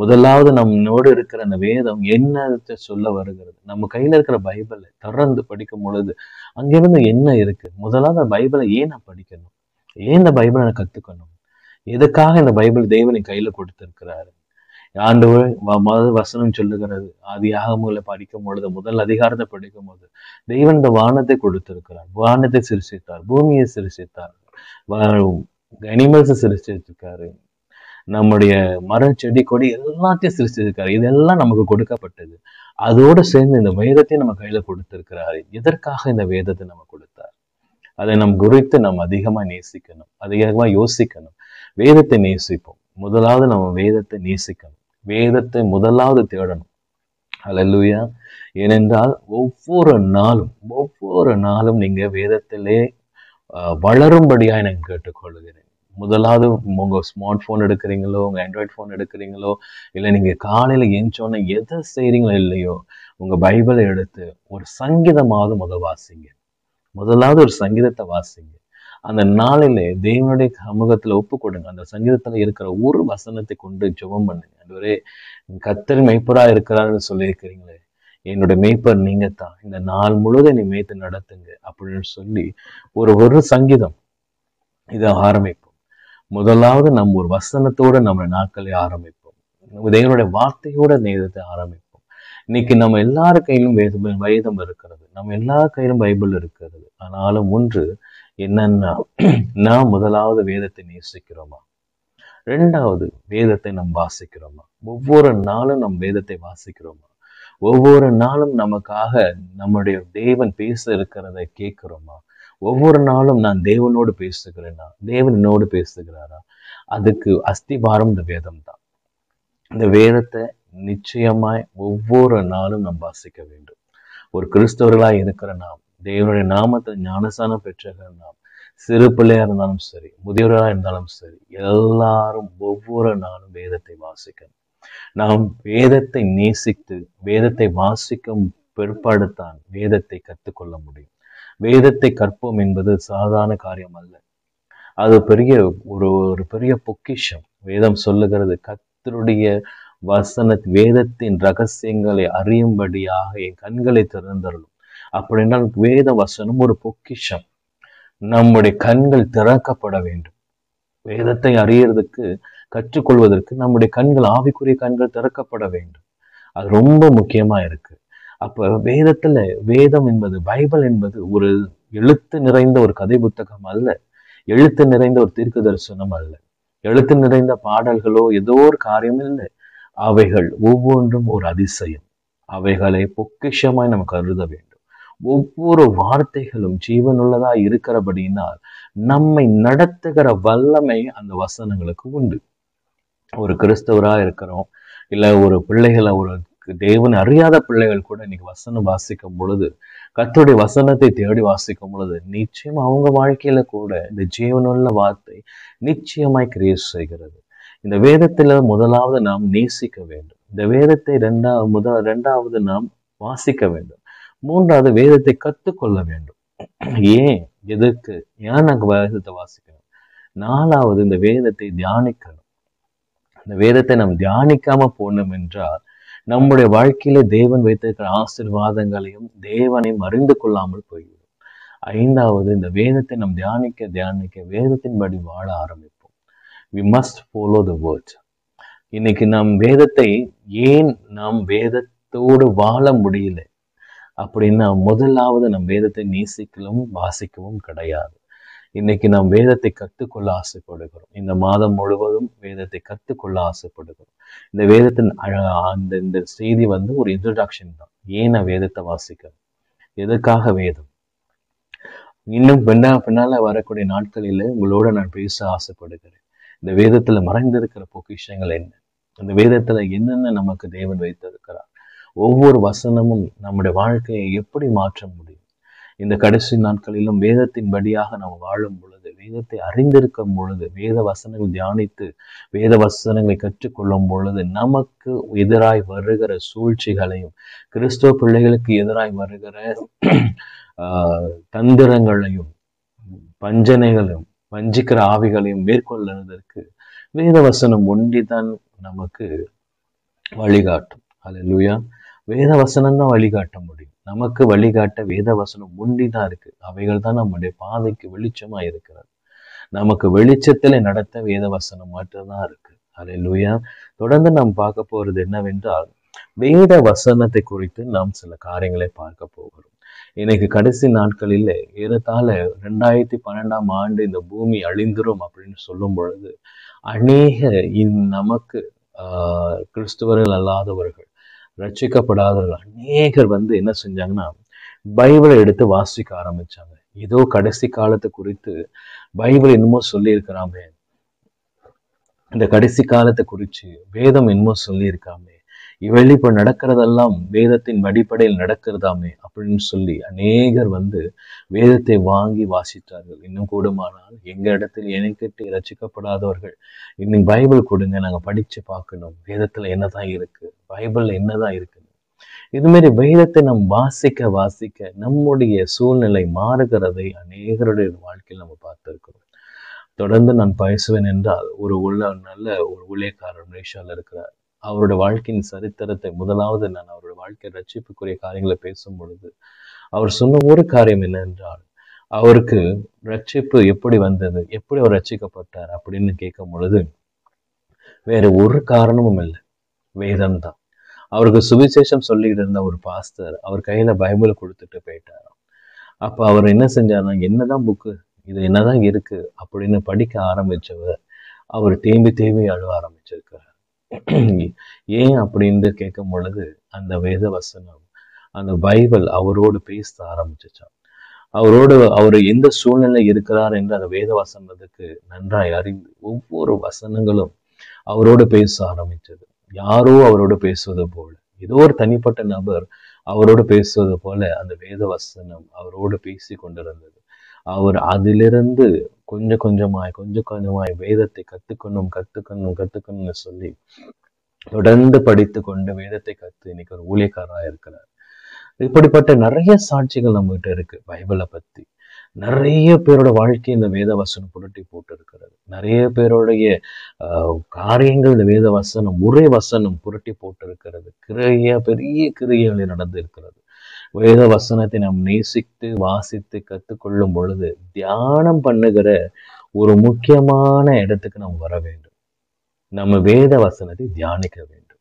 முதலாவது நம்மோடு இருக்கிற அந்த வேதம் என்னத்தை சொல்ல வருகிறது, நம்ம கையில இருக்கிற பைபிளை தொடர்ந்து படிக்கும் பொழுது அங்கிருந்து என்ன இருக்கு, முதலாவது பைபிளை ஏன் நான் படிக்கணும், ஏன் இந்த பைபிளை நான் கத்துக்கணும், எதுக்காக இந்த பைபிள் தேவனை கையில கொடுத்திருக்கிறாரு. ஆண்டவர் முதல் வசனம் சொல்லுகிறது, ஆதியாகமங்களை படிக்கும் பொழுது முதல் அதிகாரத்தை படிக்கும் போது தெய்வன் இந்த வானத்தை கொடுத்திருக்கிறார், வானத்தை சிருஷித்தார், பூமியை சிருஷித்தார், அனிமல்ஸை சிருஷிச்சிருக்காரு, நம்முடைய மரம் செடி கொடி எல்லாத்தையும் சிருஷ்டிருக்காரு. இதெல்லாம் நமக்கு கொடுக்கப்பட்டது. அதோடு சேர்ந்து இந்த வேதத்தையும் நம்ம கையில கொடுத்திருக்கிறாரு. எதற்காக இந்த வேதத்தை நம்ம கொடுத்தார்? அதை நம் குறித்து நம்ம அதிகமா நேசிக்கணும், அதிகமா யோசிக்கணும். வேதத்தை நேசிப்போம். முதலாவது நம்ம வேதத்தை நேசிக்கணும், வேதத்தை முதலாவது தேடணும். அல்லேலூயா. ஏனென்றால் ஒவ்வொரு நாளும் ஒவ்வொரு நாளும் நீங்க வேதத்திலே வளரும்படியாக நான் கேட்டுக்கொள்கிறேன். முதலாவது உங்கள் ஸ்மார்ட் ஃபோன் எடுக்கிறீங்களோ, உங்கள் ஆண்ட்ராய்டு ஃபோன் எடுக்கிறீங்களோ, இல்லை நீங்கள் காலையில் ஏஞ்சோன்னா எதை செய்கிறீங்களோ இல்லையோ, உங்கள் பைபிளை எடுத்து ஒரு சங்கீதமாவது முதல் வாசிங்க. முதலாவது ஒரு சங்கீதத்தை வாசிங்க. அந்த நாளிலே தேவனுடைய சமூகத்தில் ஒப்பு கொடுங்க. அந்த சங்கீதத்தில் இருக்கிற ஒரு வசனத்தை கொண்டு ஜெபம் பண்ணுங்க. ஆண்டவரே, கர்த்தர் மேய்ப்பராக இருக்கிறாருன்னு சொல்லியிருக்கிறீங்களே, என்னோட மேய்ப்பர் நீங்கள் தான், இந்த நாள் முழுவதும் நீ மேய்த்து நடத்துங்க அப்படின்னு சொல்லி ஒரு ஒரு சங்கீதம் இதை ஆரம்பிப்போம். முதலாவது நம்ம ஒரு வசனத்தோடு நம்ம நாட்களை ஆரம்பிப்போம், தேவனுடைய வார்த்தையோட நேரத்தை ஆரம்பிப்போம். இன்னைக்கு நம்ம எல்லார் கையிலும் வேதம் வேதம் இருக்கிறது, நம்ம எல்லா கையிலும் பைபிள் இருக்கிறது. ஆனாலும் ஒன்று என்னன்னா, நான் முதலாவது வேதத்தை நேசிக்கிறோமா, ரெண்டாவது வேதத்தை நம் வாசிக்கிறோமா, ஒவ்வொரு நாளும் நம் வேதத்தை வாசிக்கிறோமா, ஒவ்வொரு நாளும் நமக்காக நம்முடைய தேவன் பேச இருக்கிறத கேட்கிறோமா, ஒவ்வொரு நாளும் நான் தேவனோடு பேசுகிறேன்னா, தேவன் என்னோடு பேசுகிறாரா. அதுக்கு அஸ்திபாரம் இந்த வேதம் தான். இந்த வேதத்தை நிச்சயமாய் ஒவ்வொரு நாளும் நாம் வாசிக்க வேண்டும். ஒரு கிறிஸ்தவர்களாய் இருக்கிற நாம், தேவனுடைய நாமத்தை ஞானஸ்தானம் பெற்றிருக்கிற நாம், சிறு பிள்ளையா இருந்தாலும் சரி, முதியவர்களாக இருந்தாலும் சரி, எல்லாரும் ஒவ்வொரு நாளும் வேதத்தை வாசிக்கணும். நாம் வேதத்தை நேசித்து வேதத்தை வாசிக்கும் பிற்பாடுதான் வேதத்தை கற்றுக்கொள்ள முடியும். வேதத்தை கற்போம் என்பது சாதாரண காரியம் அல்ல, அது பெரிய ஒரு ஒரு பெரிய பொக்கிஷம். வேதம் சொல்லுகிறது, கர்த்தருடைய வசன வேதத்தின் ரகசியங்களை அறியும்படியாக என் கண்களை திறந்தருளும். அப்படின்னா வேத வசனம் ஒரு பொக்கிஷம். நம்முடைய கண்கள் திறக்கப்பட வேண்டும். வேதத்தை அறியறதுக்கு, கற்றுக்கொள்வதற்கு நம்முடைய கண்கள், ஆவிக்குரிய கண்கள் திறக்கப்பட வேண்டும். அது ரொம்ப முக்கியமா இருக்கு. அப்போ வேதத்துல வேதம் என்பது, பைபிள் என்பது ஒரு எழுத்து நிறைந்த ஒரு கதை புத்தகம் அல்ல, எழுத்து நிறைந்த ஒரு தீர்க்க தரிசனம் அல்ல, எழுத்து நிறைந்த பாடல்களோ ஏதோ ஒரு காரியம் இல்லை. அவைகள் ஒவ்வொன்றும் ஒரு அதிசயம், அவைகளை பொக்கிஷமாய் நம்ம கருத வேண்டும். ஒவ்வொரு வார்த்தைகளும் ஜீவனுள்ளதா இருக்கிறபடினால் நம்மை நடத்துகிற வல்லமை அந்த வசனங்களுக்கு உண்டு. ஒரு கிறிஸ்தவரா இருக்கிறோம் இல்ல ஒரு பிள்ளைகளை ஒரு தேவன் அறியாத பிள்ளைகள் கூட இன்னைக்கு வசனம் வாசிக்கும் பொழுது, கர்த்தருடைய வசனத்தை தேடி வாசிக்கும் பொழுது நிச்சயம் அவங்க வாழ்க்கையில கூட இந்த ஜீவனுள்ள வார்த்தை நிச்சயமாய் கிரியேட் செய்கிறது. இந்த வேதத்துல முதலாவது நாம் நேசிக்க வேண்டும். இந்த வேதத்தை ரெண்டாவது முதல் ரெண்டாவது நாம் வாசிக்க வேண்டும். மூன்றாவது வேதத்தை கற்றுக்கொள்ள வேண்டும். ஏன், எதற்கு, ஏன் நாங்கள் வேதத்தை வாசிக்கணும்? நாலாவது இந்த வேதத்தை தியானிக்கணும். இந்த வேதத்தை நாம் தியானிக்காம போனோம் என்றால் நம்முடைய வாழ்க்கையில தேவன் வைத்திருக்கிற ஆசீர்வாதங்களையும் தேவனையும் அறிந்து கொள்ளாமல் போய்விடும். ஐந்தாவது, இந்த வேதத்தை நாம் தியானிக்க தியானிக்க வேதத்தின்படி வாழ ஆரம்பிப்போம். We must follow the word. இன்னைக்கு நாம் வேதத்தை ஏன் நாம் வேதத்தோடு வாழ முடியல அப்படின்னா, முதலாவது நம் வேதத்தை நேசிக்கவும் வாசிக்கவும் கிடையாது. இன்னைக்கு நாம் வேதத்தை கற்றுக்கொள்ள ஆசைப்படுகிறோம். இந்த மாதம் முழுவதும் வேதத்தை கற்றுக்கொள்ள ஆசைப்படுகிறோம். இந்த வேதத்தின் அந்த இந்த செய்தி வந்து ஒரு இன்ட்ரடக்ஷன் தான். ஏன் நான் வேதத்தை வாசிக்கிறேன், எதற்காக வேதம்? இன்னும் பின்னா பின்னால வரக்கூடிய நாட்களில் உங்களோட நான் பேச ஆசைப்படுகிறேன். இந்த வேதத்துல மறைந்திருக்கிற பொக்கிஷங்கள் என்ன, இந்த வேதத்துல என்னென்ன நமக்கு தேவன் வைத்திருக்கிறார், ஒவ்வொரு வசனமும் நம்முடைய வாழ்க்கையை எப்படி மாற்ற முடியும். இந்த கடைசி நாட்களிலும் வேதத்தின் படியாக நாம் வாழும் பொழுது, வேதத்தை அறிந்திருக்கும் பொழுது, வேத வசனங்கள் தியானித்து வேத வசனங்களை கற்றுக்கொள்ளும் பொழுது நமக்கு எதிராய் வருகிற சூழ்ச்சிகளையும் கிறிஸ்துவ பிள்ளைகளுக்கு எதிராய் வருகிற ஆஹ் தந்திரங்களையும் பஞ்சனைகளையும் வஞ்சிக்கிற ஆவிகளையும் மேற்கொள்ளுவதற்கு வேத வசனம் ஒன்றிதான் நமக்கு வழிகாட்டும். அல்லேலூயா. வேத வசனம் தான் வழிகாட்ட முடியும். நமக்கு வழிகாட்ட வேத வசனம் ஒண்டிதான் இருக்கு. அவைகள் தான் நம்முடைய பாதைக்கு வெளிச்சமா இருக்கிறது. நமக்கு வெளிச்சத்துல நடத்த வேத வசனம் மட்டும்தான் இருக்கு. அல்லேலூயா. தொடர்ந்து நாம் பார்க்க போறது என்னவென்றால், வேத வசனத்தை குறித்து நாம் சில காரியங்களை பார்க்க போகிறோம். இன்னைக்கு கடைசி நாட்களில் ஏறத்தாழ ரெண்டாயிரத்தி பன்னெண்டாம் ஆண்டு இந்த பூமி அழிந்துரும் அப்படின்னு சொல்லும் பொழுது, அநேக நமக்கு ஆஹ் கிறிஸ்துவர்கள் அல்லாதவர்கள், ரட்சிக்கப்படாதவர்கள் அநேகர் வந்து என்ன செஞ்சாங்கன்னா, பைபிளை எடுத்து வாசிக்க ஆரம்பிச்சாங்க. ஏதோ கடைசி காலத்தை குறித்து பைபிள் என்னமோ சொல்லி இருக்கிறாமே, இந்த கடைசி காலத்தை குறித்து வேதம் என்னமோ சொல்லி இருக்காமே, இவள் இப்ப நடக்கிறதெல்லாம் வேதத்தின் அடிப்படையில் நடக்கிறதாமே அப்படின்னு சொல்லி அநேகர் வந்து வேதத்தை வாங்கி வாசித்தார்கள். இன்னும் கூடுமானால் எங்க இடத்தில் இணைக்கிட்டு ரசிக்கப்படாதவர்கள், இன்னும் பைபிள் கொடுங்க, நாங்க படிச்சு பார்க்கணும், வேதத்துல என்னதான் இருக்கு, பைபிள்ல என்னதான் இருக்குது. இது மாதிரி வேதத்தை நம் வாசிக்க வாசிக்க நம்முடைய சூழ்நிலை மாறுகிறதை அநேகருடைய வாழ்க்கையில் நம்ம பார்த்திருக்கிறோம். தொடர்ந்து நான் பேசுவேன் என்றால், ஒரு உள்ள நல்ல ஒரு ஊழியக்காரர் மலேசியாவில் இருக்கிறார். அவருடைய வாழ்க்கையின் சரித்திரத்தை முதலாவது நான் அவருடைய வாழ்க்கையை ரட்சிப்புக்குரிய காரியங்களை பேசும் பொழுது அவர் சொன்ன ஒரு காரியம் என்னென்றால், அவருக்கு ரட்சிப்பு எப்படி வந்தது, எப்படி அவர் ரட்சிக்கப்பட்டார் அப்படின்னு கேட்கும் பொழுது வேற ஒரு காரணமும் இல்லை, வேதம் தான். அவருக்கு சுவிசேஷம் சொல்லிக்கிட்டு இருந்த ஒரு பாஸ்டர் அவர் கையில பைபிளை கொடுத்துட்டு போயிட்டாராம். அப்ப அவர் என்ன செஞ்சாருன்னா, என்னதான் புக்கு இது, என்னதான் இருக்கு அப்படின்னு படிக்க ஆரம்பிச்சவர் அவர் தேம்பி தேம்பி அழுவ ஆரம்பிச்சிருக்கார். ஏன் அப்படின்னு கேட்கும் பொழுது அந்த வேத வசனம், அந்த பைபிள் அவரோடு பேச ஆரம்பிச்சான். அவரோடு அவர் எந்த சூழ்நிலை இருக்கிறார் என்று அந்த வேத வசனத்துக்கு நன்றாய் அறிந்து ஒவ்வொரு வசனங்களும் அவரோடு பேச ஆரம்பிச்சது. யாரோ அவரோடு பேசுவது போல, ஏதோ ஒரு தனிப்பட்ட நபர் அவரோடு பேசுவது போல அந்த வேத வசனம் அவரோடு பேசி கொண்டிருந்தது. அவர் அதிலிருந்து கொஞ்சம் கொஞ்சமாய் கொஞ்சம் கொஞ்சமாய் வேதத்தை கத்துக்கணும் கத்துக்கணும் கத்துக்கணும்னு சொல்லி தொடர்ந்து படித்து கொண்டு வேதத்தை கத்து இன்னைக்கு ஒரு ஊழியக்காரா இருக்கிறார். இப்படிப்பட்ட நிறைய சாட்சிகள் நம்மகிட்ட இருக்கு. பைபிளை பத்தி நிறைய பேரோட வாழ்க்கை இந்த வேத வசனம் புரட்டி போட்டு இருக்கிறது. நிறைய பேருடைய ஆஹ் காரியங்கள் இந்த வேத வசனம் ஒரே வசனம் புரட்டி போட்டு இருக்கிறது. கிரிய பெரிய கிரியைகளை நடந்து இருக்கிறது. வேத வசனத்தை நாம் நேசித்து வாசித்து கற்றுக்கொள்ளும் பொழுது தியானம் பண்ணுகிற ஒரு முக்கியமான இடத்துக்கு நாம் வர வேண்டும். நம்ம வேத வசனத்தை தியானிக்க வேண்டும்.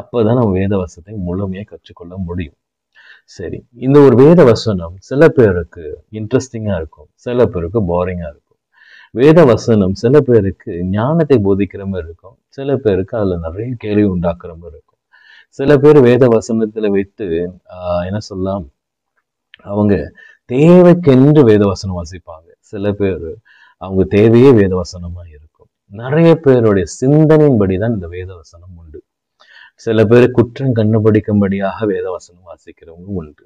அப்பதான் நம்ம வேத வசனத்தை முழுமையாக கற்றுக்கொள்ள முடியும். சரி, இந்த ஒரு வேத வசனம் சில பேருக்கு இன்ட்ரெஸ்டிங்கா இருக்கும், சில பேருக்கு போரிங்கா இருக்கும். வேத வசனம் சில பேருக்கு ஞானத்தை போதிக்கிற மாதிரி இருக்கும், சில பேருக்கு அதுல நிறைய கேள்வி உண்டாக்குற மாதிரி இருக்கும். சில பேர் வேத வசனத்துல வைத்து ஆஹ் என்ன சொல்லலாம், அவங்க தேவைக்கென்று வேத வசனம் வாசிப்பாங்க. சில பேர் அவங்க தேவையே வேத வசனமா இருக்கும். நிறைய பேருடைய சிந்தனையின்படிதான் இந்த வேத வசனம் உண்டு. சில பேர் குற்றம் கண்டுபிடிக்கும்படியாக வேத வசனம் வாசிக்கிறவங்க உண்டு.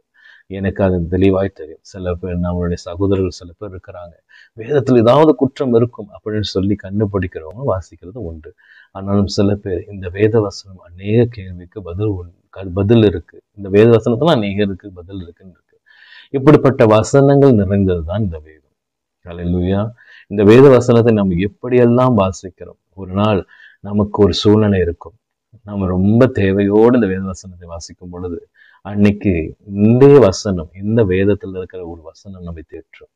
எனக்கு அது தெளிவாய் தெரியும். சில பேர் நம்மளுடைய சகோதரர்கள் சில பேர் இருக்கிறாங்க, வேதத்துல ஏதாவது குற்றம் இருக்கும் அப்படின்னு சொல்லி கண்டுபிடிக்கிறவங்க வாசிக்கிறது உண்டு. ஆனாலும் சில பேர் இந்த வேத வசனம் அநேக கேள்விக்கு பதில் பதில் இருக்கு, இந்த வேத வசனத்துல அநேகருக்கு பதில் இருக்குன்னு இருக்கு. இப்படிப்பட்ட வசனங்கள் நிறைந்தது தான் இந்த வேதம். அல்லேலூயா. இந்த வேத வசனத்தை நம்ம எப்படியெல்லாம் வாசிக்கிறோம். ஒரு நாள் நமக்கு ஒரு சூழ்நிலை இருக்கும், நம்ம ரொம்ப தேவையோடு இந்த வேத வசனத்தை வாசிக்கும் பொழுது அன்னைக்கு இந்த வசனம், இந்த வேதத்துல இருக்கிற ஒரு வசனம் நம்மை தேற்றும்.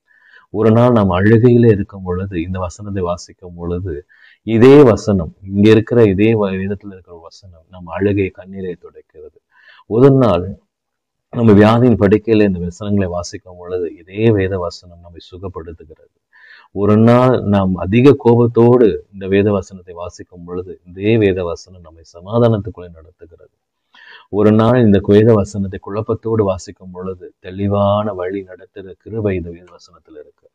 ஒரு நாள் நாம் அழுகையில இருக்கும் பொழுது இந்த வசனத்தை வாசிக்கும் பொழுது இதே வசனம், இங்க இருக்கிற இதே வேதத்துல இருக்கிற வசனம் நம் அழுகையை கண்ணீரை துடைக்கிறது. ஒரு நாள் நம்ம வியாதியின் படுக்கையில இந்த வசனங்களை வாசிக்கும் பொழுது இதே வேத வசனம் நம்மை சுகப்படுத்துகிறது. ஒரு நாள் நாம் அதிக கோபத்தோடு இந்த வேத வசனத்தை வாசிக்கும் பொழுது இதே வேத வசனம் நம்மை சமாதானத்துக்குள்ளே நடத்துகிறது. ஒரு நாள் இந்த வேத வசனத்தை குழப்பத்தோடு வாசிக்கும் பொழுது தெளிவான வழி நடத்துகிற கிருபை இந்த வேத வசனத்துல இருக்கு.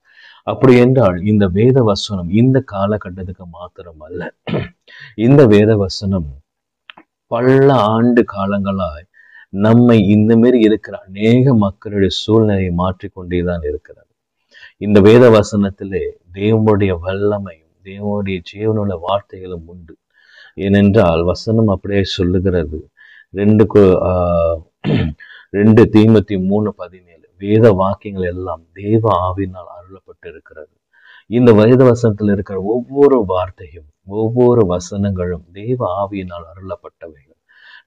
அப்படி என்றால் இந்த வேத வசனம் இந்த காலகட்டத்துக்கு மாத்திரம் அல்ல, இந்த வேத வசனம் பல ஆண்டு காலங்களாய் நம்மை இந்த மாரி இருக்கிற அநேக மக்களுடைய சூழ்நிலையை மாற்றிக்கொண்டேதான் இருக்கிறது. இந்த வேத வசனத்திலே தேவனுடைய வல்லமையும் தேவனுடைய ஜீவனுள்ள வார்த்தைகளும் உண்டு. ஏனென்றால் வசனம் அப்படியே சொல்லுகிறது. ரெண்டு ஆஹ் ரெண்டு தீமத்தி மூணு பதினேழு வேத வாக்கியங்கள் எல்லாம் தேவ ஆவினால் அருளப்பட்டு இருக்கிறது. இந்த வேத வசனத்தில் இருக்கிற ஒவ்வொரு வார்த்தையும் ஒவ்வொரு வசனங்களும் தேவ ஆவியினால் அருளப்பட்டவைகள்.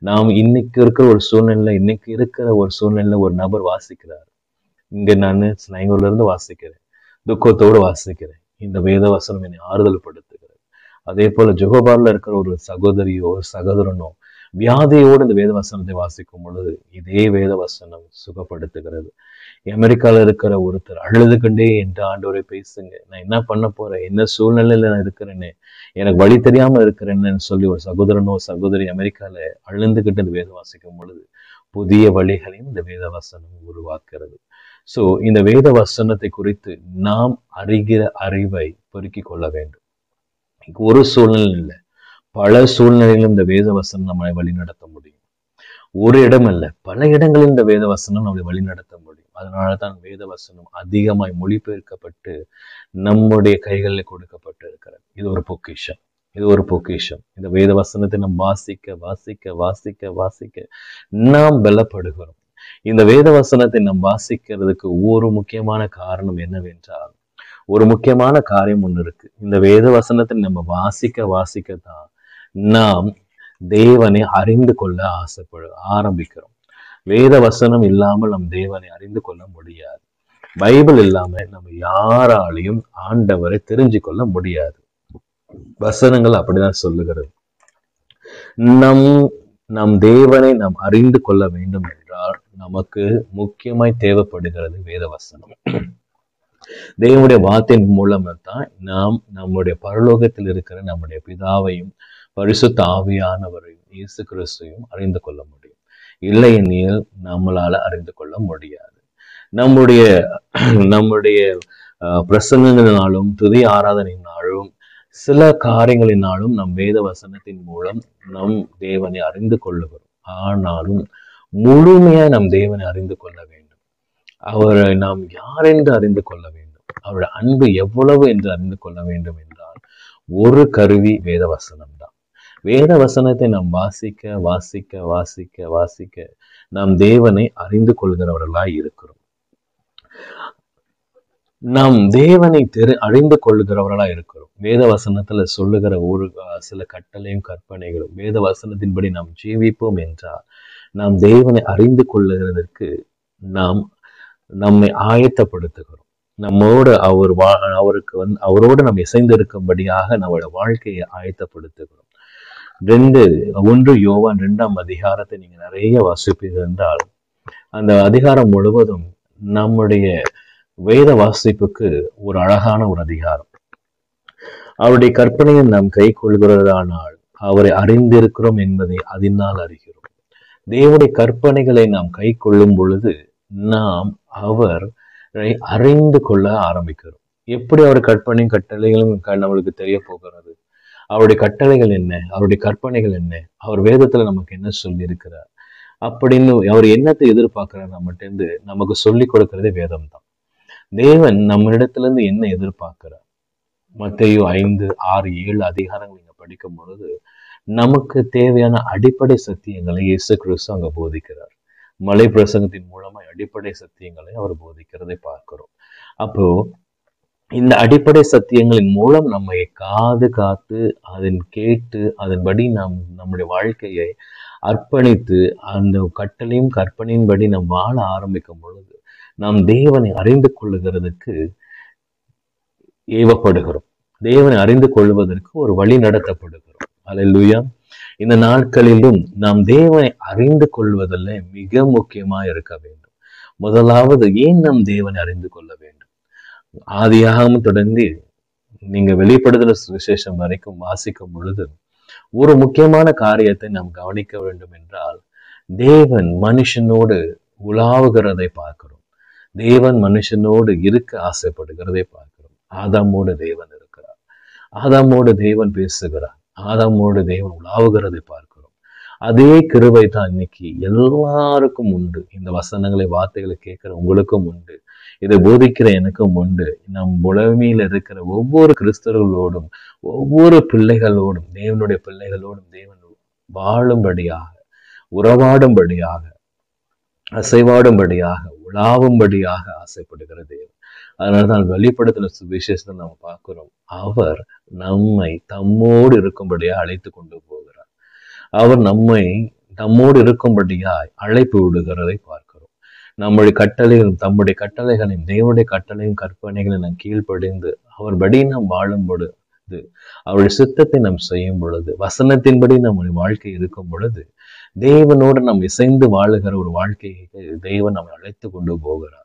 நாம் இன்னைக்கு இருக்கிற ஒரு சூழ்நிலை, இன்னைக்கு இருக்கிற ஒரு சூழ்நிலையில ஒரு நபர் வாசிக்கிறார். இங்க நான் ஸ்லைங்கூர்ல இருந்து வாசிக்கிறேன், துக்கத்தோடு வாசிக்கிறேன், இந்த வேத வசனம் என்னை ஆறுதல் படுத்துகிறது. அதே போல ஜொகோபார்ல இருக்கிற ஒரு சகோதரியோ ஒரு சகோதரனோ வியாதியோடு இந்த வேத வசனத்தை வாசிக்கும் பொழுது இதே வேத வசனம் சுகப்படுத்துகிறது. அமெரிக்கால இருக்கிற ஒருத்தர் அழுதுகண்டே என்று ஆண்டவரை பேசுங்க, நான் என்ன பண்ண போறேன், என்ன சூழ்நிலையில நான் இருக்கிறேன்னு, எனக்கு வழி தெரியாம இருக்கிறேன்னு சொல்லி ஒரு சகோதரனோ சகோதரி அமெரிக்கால அழுந்துகிட்டு இந்த வேத வாசிக்கும் பொழுது புதிய வழிகளையும் இந்த வேத வசனம் உருவாக்குறது. சோ இந்த வேத வசனத்தை குறித்து நாம் அறிகிற அறிவை பெருக்கிக் கொள்ள வேண்டும். ஒரு சூழ்நிலை இல்லை, பல சூழ்நிலையிலும் இந்த வேத வசனம் நம்மளை வழி நடத்த முடியும். ஒரு இடம் அல்ல, பல இடங்களில் இந்த வேத வசனம் நம்மளை வழி நடத்த முடியும். அதனால தான் வேத வசனம் அதிகமாய் மொழிபெயர்க்கப்பட்டு நம்முடைய கைகளில் கொடுக்கப்பட்டு இருக்கிறது. இது ஒரு பொக்கிஷம், இது ஒரு பொக்கிஷம். இந்த வேத வசனத்தை நம்ம வாசிக்க வாசிக்க வாசிக்க வாசிக்க நாம் பலப்படுகிறோம். இந்த வேத வசனத்தை நாம் வாசிக்கிறதுக்கு ஒரு முக்கியமான காரணம் என்னவென்றால், ஒரு முக்கியமான காரியம் ஒன்று இருக்கு. இந்த வேத வசனத்தை நம்ம வாசிக்க வாசிக்கத்தான் நாம் தேவனை அறிந்து கொள்ள ஆசைப்பட ஆரம்பிக்கிறோம். வேத வசனம் இல்லாமல் நம் தேவனை அறிந்து கொள்ள முடியாது. பைபிள் இல்லாமல் நம்ம யாராலையும் ஆண்டவரை தெரிஞ்சு கொள்ள முடியாது. வசனங்கள் அப்படிதான் சொல்லுகிறது. நம் நம் தேவனை நாம் அறிந்து கொள்ள வேண்டும் என்றால் நமக்கு முக்கியமாய் தேவைப்படுகிறது வேத வசனம். தேவனுடைய வார்த்தையின் மூலமாத்தான் நாம் நம்முடைய பரலோகத்தில் இருக்கிற நம்முடைய பிதாவையும் பரிசுத்த ஆவியானவரையும் இயேசு கிறிஸ்துவையும் அறிந்து கொள்ள முடியும். இல்லை எனில் நம்மளால அறிந்து கொள்ள முடியாது. நம்முடைய நம்முடைய பிரசங்கங்களினாலும் துதி ஆராதனையினாலும் சில காரியங்களினாலும் நம் வேத வசனத்தின் மூலம் நம் தேவனை அறிந்து கொள்ளுகிறோம். ஆனாலும் முழுமையா நம் தேவனை அறிந்து கொள்ள வேண்டும். அவரை நாம் யார் என்று அறிந்து கொள்ள வேண்டும், அவருடைய அன்பு எவ்வளவு என்று அறிந்து கொள்ள வேண்டும் என்றால் ஒரு கருவி வேத வசனம் தான். வேத வசனத்தை நாம் வாசிக்க வாசிக்க வாசிக்க வாசிக்க நாம் தேவனை அறிந்து கொள்கிறவர்களாய் இருக்கிறோம். நாம் தேவனை தெரி அறிந்து கொள்கிறவர்களாக இருக்கிறோம். வேத வசனத்துல சொல்லுகிற ஒரு சில கட்டளையும் கற்பனைகளும் வேத வசனத்தின்படி நாம் ஜீவிப்போம் என்றால் நாம் தேவனை அறிந்து கொள்ளுகிறதற்கு நாம் நம்மை ஆயத்தப்படுத்துகிறோம். நம்மோடு அவர் வா அவருக்கு வந்து அவரோடு நாம் இசைந்திருக்கும்படியாக நம்மளோட வாழ்க்கையை ஆயத்தப்படுத்துகிறோம். ரெண்டு ஒன்று யோவான் ரெண்டாம் அதிகாரத்தை நீங்க நிறைய வாசிப்பீர்கள் என்றால் அந்த அதிகாரம் முழுவதும் நம்முடைய வேத வாசிப்புக்கு ஒரு அழகான ஒரு அதிகாரம். அவருடைய கற்பனையை நாம் கை கொள்கிறதானால் அவரை அறிந்திருக்கிறோம் என்பதை அதனால் அறிகிறோம். தேவனுடைய கற்பனைகளை நாம் கை கொள்ளும் பொழுது நாம் அவரை அறிந்து கொள்ள ஆரம்பிக்கிறோம். எப்படி அவர் கற்பனையும் கட்டளைகளும் நம்மளுக்கு தெரிய போகிறது? அவருடைய கட்டளைகள் என்ன, அவருடைய கற்பனைகள் என்ன, அவர் வேதத்துல நமக்கு என்ன சொல்லியிருக்கிறார் அப்படின்னு அவர் என்னத்தை எதிர்பார்க்கிறார் நம்மகிட்டேருந்து நமக்கு சொல்லி கொடுக்கறதே வேதம் தான். தேவன் நம்ம இடத்துல இருந்து என்ன எதிர்பார்க்கிறார்? மத்தேயு ஐந்து ஆறு ஏழு அதிகாரங்கள் நீங்க படிக்கும் பொழுது நமக்கு தேவையான அடிப்படை சத்தியங்களை இயேசு கிறிஸ்து அங்க போதிக்கிறார். மலை பிரசங்கத்தின் மூலமா அடிப்படை சத்தியங்களை அவர் போதிக்கிறதை பார்க்கிறோம். அப்போ இந்த அடிப்படை சத்தியங்களின் மூலம் நம்மை காது காத்து அதன் கேட்டு அதன்படி நாம் நம்முடைய வாழ்க்கையை அர்ப்பணித்து அந்த கட்டளையும் கற்பனையும் படி நாம் வாழ ஆரம்பிக்கும் பொழுது நாம் தேவனை அறிந்து கொள்ளுகிறதுக்கு ஏவப்படுகிறோம். தேவனை அறிந்து கொள்வதற்கு ஒரு வழி நடத்தப்படுகிறோம். அல்லேலூயா. இந்த நாட்களிலும் நாம் தேவனை அறிந்து கொள்வதில் மிக முக்கியமா இருக்க வேண்டும். முதலாவது ஏன் நாம் தேவனை அறிந்து கொள்ள வேண்டும்? ஆதியாகமம் தொடர்ந்து நீங்க வெளிப்படுத்துற விசேஷம் வரைக்கும் வாசிக்கும் பொழுது ஒரு முக்கியமான காரியத்தை நாம் கவனிக்க வேண்டும் என்றால், தேவன் மனுஷனோடு உலாவுகிறதை பார்க்கிறோம். தேவன் மனுஷனோடு இருக்க ஆசைப்படுகிறதை பார்க்கிறோம். ஆதாமோடு தேவன் இருக்கிறார், ஆதாமோடு தேவன் பேசுகிறார், ஆதாமோடு தேவன் உலாவுகிறதை பார்க்கிறோம். அதே கிருபை தான் இன்னைக்கு எல்லாருக்கும் உண்டு. இந்த வசனங்களை வார்த்தைகளை கேட்கிற உங்களுக்கும் உண்டு, இதை போதிக்கிற எனக்கும் உண்டு. நம் உலகமையில இருக்கிற ஒவ்வொரு கிறிஸ்தவர்களோடும் ஒவ்வொரு பிள்ளைகளோடும் தேவனுடைய பிள்ளைகளோடும் தேவன் வாழும்படியாக, உறவாடும்படியாக, அசைவாடும்படியாக, உலாவும்படியாக ஆசைப்படுகிற தேவன். அதனால்தான் வெளிப்படுத்தின சுவிசேஷத்தை நம்ம பார்க்கிறோம். அவர் நம்மை தம்மோடு இருக்கும்படியா அழைத்து கொண்டு போகிறார். அவர் நம்மை தம்மோடு இருக்கும்படியாய் அழைப்பு விடுகிறதை பார்க்கிறோம். நம்முடைய கட்டளைகளும் தம்முடைய கட்டளைகளையும் தேவனுடைய கட்டளையும் கற்பனைகளையும் நாம் கீழ்ப்படிந்து அவர் படி நாம் வாழும் பொழுது, அவருடைய சித்தத்தை நாம் செய்யும் பொழுது, வசனத்தின்படி நம்முடைய வாழ்க்கை இருக்கும் பொழுது, தேவனோடு நாம் இசைந்து வாழுகிற ஒரு வாழ்க்கையை தேவன் நம்மை அழைத்து கொண்டு போகிறார்.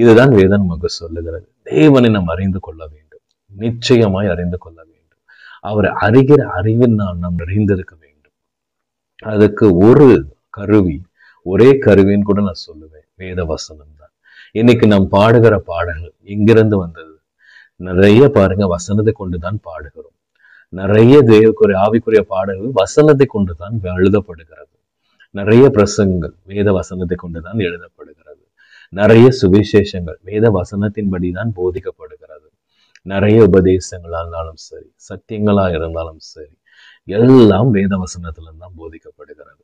இதுதான் வேதம் நமக்கு சொல்லுகிறது. தேவனை நாம் அறிந்து கொள்ள வேண்டும், நிச்சயமாய் அறிந்து கொள்ள வேண்டும். அவரை அறிகிற அறிவில் நாம் நாம் நிறைந்திருக்க வேண்டும். அதுக்கு ஒரு கருவி, ஒரே கருவின்னு கூட நான் சொல்லுவேன், வேத வசனம் தான். இன்னைக்கு நாம் பாடுகிற பாடல்கள் எங்கிருந்து வந்தது? நிறைய பாருங்க, வசனத்தை கொண்டுதான் பாடுகிறோம். நிறைய தேவக்குரிய ஆவிக்குரிய பாடல்கள் வசனத்தை கொண்டுதான் எழுதப்படுகிறது. நிறைய பிரசங்கங்கள் வேத வசனத்தை கொண்டுதான் எழுதப்படுகிறது. நிறைய சுவிசேஷங்கள் வேத வசனத்தின்படிதான் போதிக்கப்படுகிறது. நிறைய உபதேசங்களா இருந்தாலும் சரி, சத்தியங்களா இருந்தாலும் சரி, எல்லாம் வேத வசனத்துல தான் போதிக்கப்படுகிறது.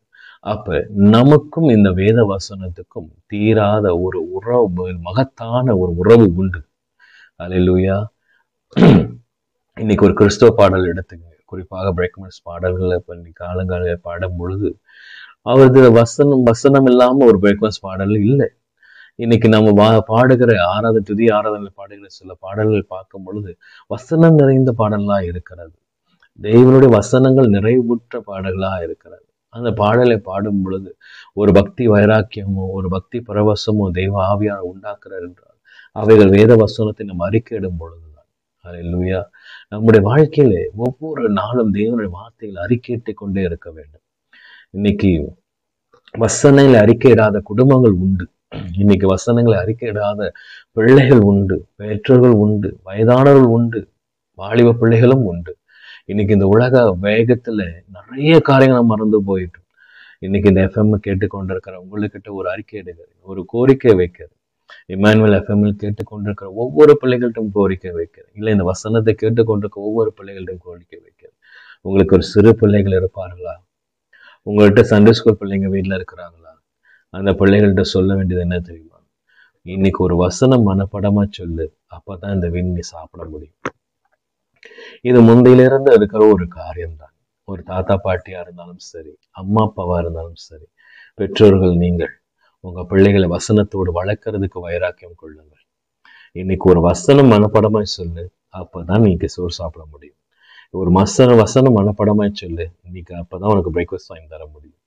அப்ப நமக்கும் இந்த வேத வசனத்துக்கும் தீராத ஒரு உறவு, மகத்தான ஒரு உறவு உண்டு. அல்லேலூயா. இன்னைக்கு ஒரு கிறிஸ்தவ பாடல் எடுத்துங்க, குறிப்பாக பிரேக்மன்ஸ் பாடல்களை பண்ணி காலங்கால பாடும் பொழுது அவரது வசனம் வசனம் இல்லாம ஒரு பிரேக்மன்ஸ் பாடல் இல்லை. இன்னைக்கு நம்ம வா பாடுகிற ஆராத துதி ஆராதனை பாடுகிற சில பாடல்கள் பார்க்கும் பொழுது வசனம் நிறைந்த பாடல்லாம் இருக்கிறது. தேவனுடைய வசனங்கள் நிறைவுற்ற பாடல்களா இருக்கிறது. அந்த பாடலை பாடும் பொழுது ஒரு பக்தி வைராக்கியமோ ஒரு பக்தி பரவசமோ தெய்வ ஆவியார் உண்டாக்குறார் என்றால் அவைகள் வேத வசனத்தை நம்ம அறிக்கையிடும் பொழுதுதான். அல்லேலூயா. நம்முடைய வாழ்க்கையில ஒவ்வொரு நாளும் தேவனுடைய வார்த்தைகளை அறிக்கையிட்டு கொண்டே இருக்க வேண்டும். இன்னைக்கு வசனங்களை அறிக்கையிடாத குடும்பங்கள் உண்டு. இன்னைக்கு வசனங்களை அறிக்கையிடாத பிள்ளைகள் உண்டு, பெற்றோர்கள் உண்டு, வயதானவர்கள் உண்டு, வாலிப பிள்ளைகளும் உண்டு. இன்னைக்கு இந்த உலக வேகத்துல நிறைய காரியங்கள் மறந்து போயிட்டோம். இன்னைக்கு இந்த எஃப்எம் கேட்டுக்கொண்டிருக்கிற உங்கள்கிட்ட ஒரு அறிக்கை எடுக்கிறது, ஒரு கோரிக்கை வைக்கிறது. இம்மானுவேல் எஃப்எம்ல கேட்டுக்கொண்டிருக்கிற ஒவ்வொரு பிள்ளைகள்ட்டும் கோரிக்கை வைக்கிறது. இல்லை, இந்த வசனத்தை கேட்டுக்கொண்டிருக்க ஒவ்வொரு பிள்ளைகள்ட்டும் கோரிக்கை வைக்கிறது. உங்களுக்கு ஒரு சிறு பிள்ளைகள் இருப்பார்களா? உங்கள்கிட்ட சண்டே ஸ்கூல் பிள்ளைங்க வீட்டில் இருக்கிறாங்களா? அந்த பிள்ளைகள்கிட்ட சொல்ல வேண்டியது என்ன தெரியுமா? இன்னைக்கு ஒரு வசனம் மனப்படமா சொல்லு, அப்பதான் இந்த வீணை சாப்பிட முடியும். இது முந்தையிலிருந்து இருக்கிற ஒரு காரியம்தான். ஒரு தாத்தா பாட்டியா இருந்தாலும் சரி, அம்மா அப்பாவா இருந்தாலும் சரி, பெற்றோர்கள் நீங்கள் உங்க பிள்ளைகளை வசனத்தோடு வளர்க்கறதுக்கு வைராக்கியம் கொள்ளுங்கள். இன்னைக்கு ஒரு வசனம் மனப்படமாய் சொல்லு, அப்பதான் நீங்க சோறு சாப்பிட முடியும். ஒரு வசன வசனம் மனப்படமாய் சொல்லு, இன்னைக்கு அப்பதான் உனக்கு பிரேக்ஃபாஸ்ட் வாங்கி தர முடியும்.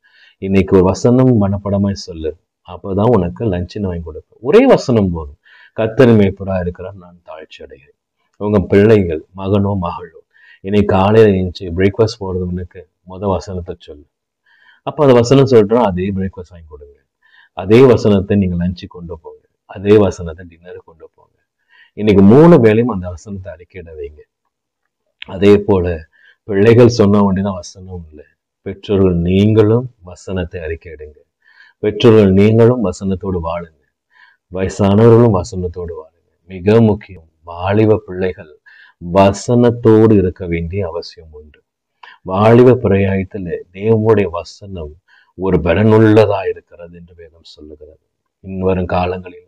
இன்னைக்கு ஒரு வசனம் மனப்படமாய் சொல்லு, அப்பதான் உனக்கு லஞ்சின்னு வாங்கி கொடுப்பேன். ஒரே வசனம் போதும். கர்த்தர் மேய்ப்பரா இருக்கிறார், நான் தாழ்ச்சி அடைகிறேன். உங்க பிள்ளைகள், மகனோ மகளோ, இன்னைக்கு காலையில நினைச்சு பிரேக்ஃபாஸ்ட் போடுறதுக்கு முத வசனத்தை சொல்லு. அப்போ அந்த வசனம் சொல்கிறோம், அதே பிரேக்ஃபாஸ்ட் வாங்கி கொடுங்க, அதே வசனத்தை நீங்கள் லஞ்சு கொண்டு போங்க, அதே வசனத்தை டின்னரு கொண்டு போங்க. இன்னைக்கு மூணு வேலையும் அந்த வசனத்தை அறிக்கையிட வைங்க. அதே போல பிள்ளைகள் சொன்ன உடனே வசனம் இல்லை, பெற்றோர்கள் நீங்களும் வசனத்தை அறிக்கையிடுங்க. பெற்றோர்கள் நீங்களும் வசனத்தோடு வாழுங்க, வயசானவர்களும் வசனத்தோடு வாழுங்க. மிக முக்கியம், வாலிப பிள்ளைகள் வசனத்தோடு இருக்க வேண்டிய அவசியம் உண்டு. வாலிப பிரயாயத்தில் தேவனுடைய வசனம் ஒரு பலனுள்ளதா இருக்கிறது என்று வேதம் சொல்லுகிறது. இன்வரும் காலங்களில்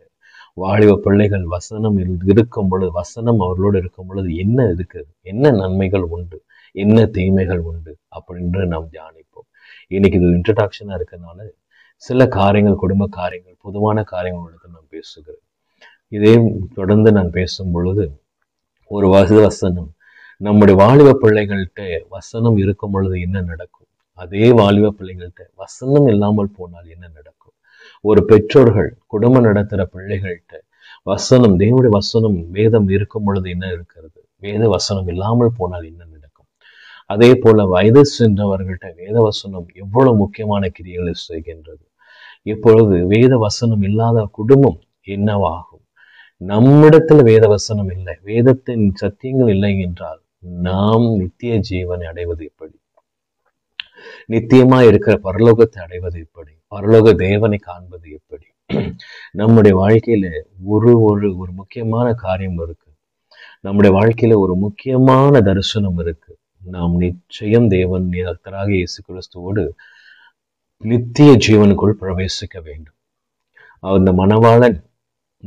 வாலிப பிள்ளைகள் வசனம் இருக்கும் பொழுது, வசனம் அவர்களோடு இருக்கும் பொழுது என்ன இருக்குது, என்ன நன்மைகள் உண்டு, என்ன தீமைகள் உண்டு அப்படின்று நாம் தியானிப்போம். இன்னைக்கு இது இன்ட்ரடக்ஷனாக இருக்கிறதுனால சில காரியங்கள், குடும்ப காரியங்கள், பொதுவான காரியங்களுக்கு நான் பேசுகிறேன். இதே தொடர்ந்து நான் பேசும் பொழுது ஒரு வசனம் நம்முடைய வாலிப பிள்ளைகள்கிட்ட வசனம் இருக்கும் பொழுது என்ன நடக்கும், அதே வாலிப பிள்ளைகள்கிட்ட வசனம் இல்லாமல் போனால் என்ன நடக்கும், ஒரு பெற்றோர்கள் குடும்பம் நடத்துகிற பிள்ளைகள்கிட்ட வசனம், தேவனுடைய வசனம், வேதம் இருக்கும் பொழுது என்ன இருக்கிறது, வேத வசனம் இல்லாமல் போனால் என்ன நடக்கும். அதே போல வயது சென்றவர்கள்ட்ட வேத வசனம் எவ்வளவு முக்கியமான கிரியைகளை செய்கின்றது. இப்பொழுது வேத வசனம் இல்லாத குடும்பம் என்னவாகும்? நம்மிடத்தில் வேத வசனம் இல்லை, வேதத்தின் சத்தியங்கள் இல்லை என்றால் நாம் நித்திய ஜீவனை அடைவது எப்படி? நித்தியமா இருக்கிற பரலோகத்தை அடைவது எப்படி? பரலோக தேவனை காண்பது எப்படி? நம்முடைய வாழ்க்கையில ஒரு ஒரு ஒரு முக்கியமான காரியம் இருக்கு, நம்முடைய வாழ்க்கையில ஒரு முக்கியமான தரிசனம் இருக்கு. நாம் நிச்சயம் தேவன் கர்த்தராகிய இயேசு கிறிஸ்துவோடு நித்திய ஜீவனுக்குள் பிரவேசிக்க வேண்டும். அந்த மணவாளன்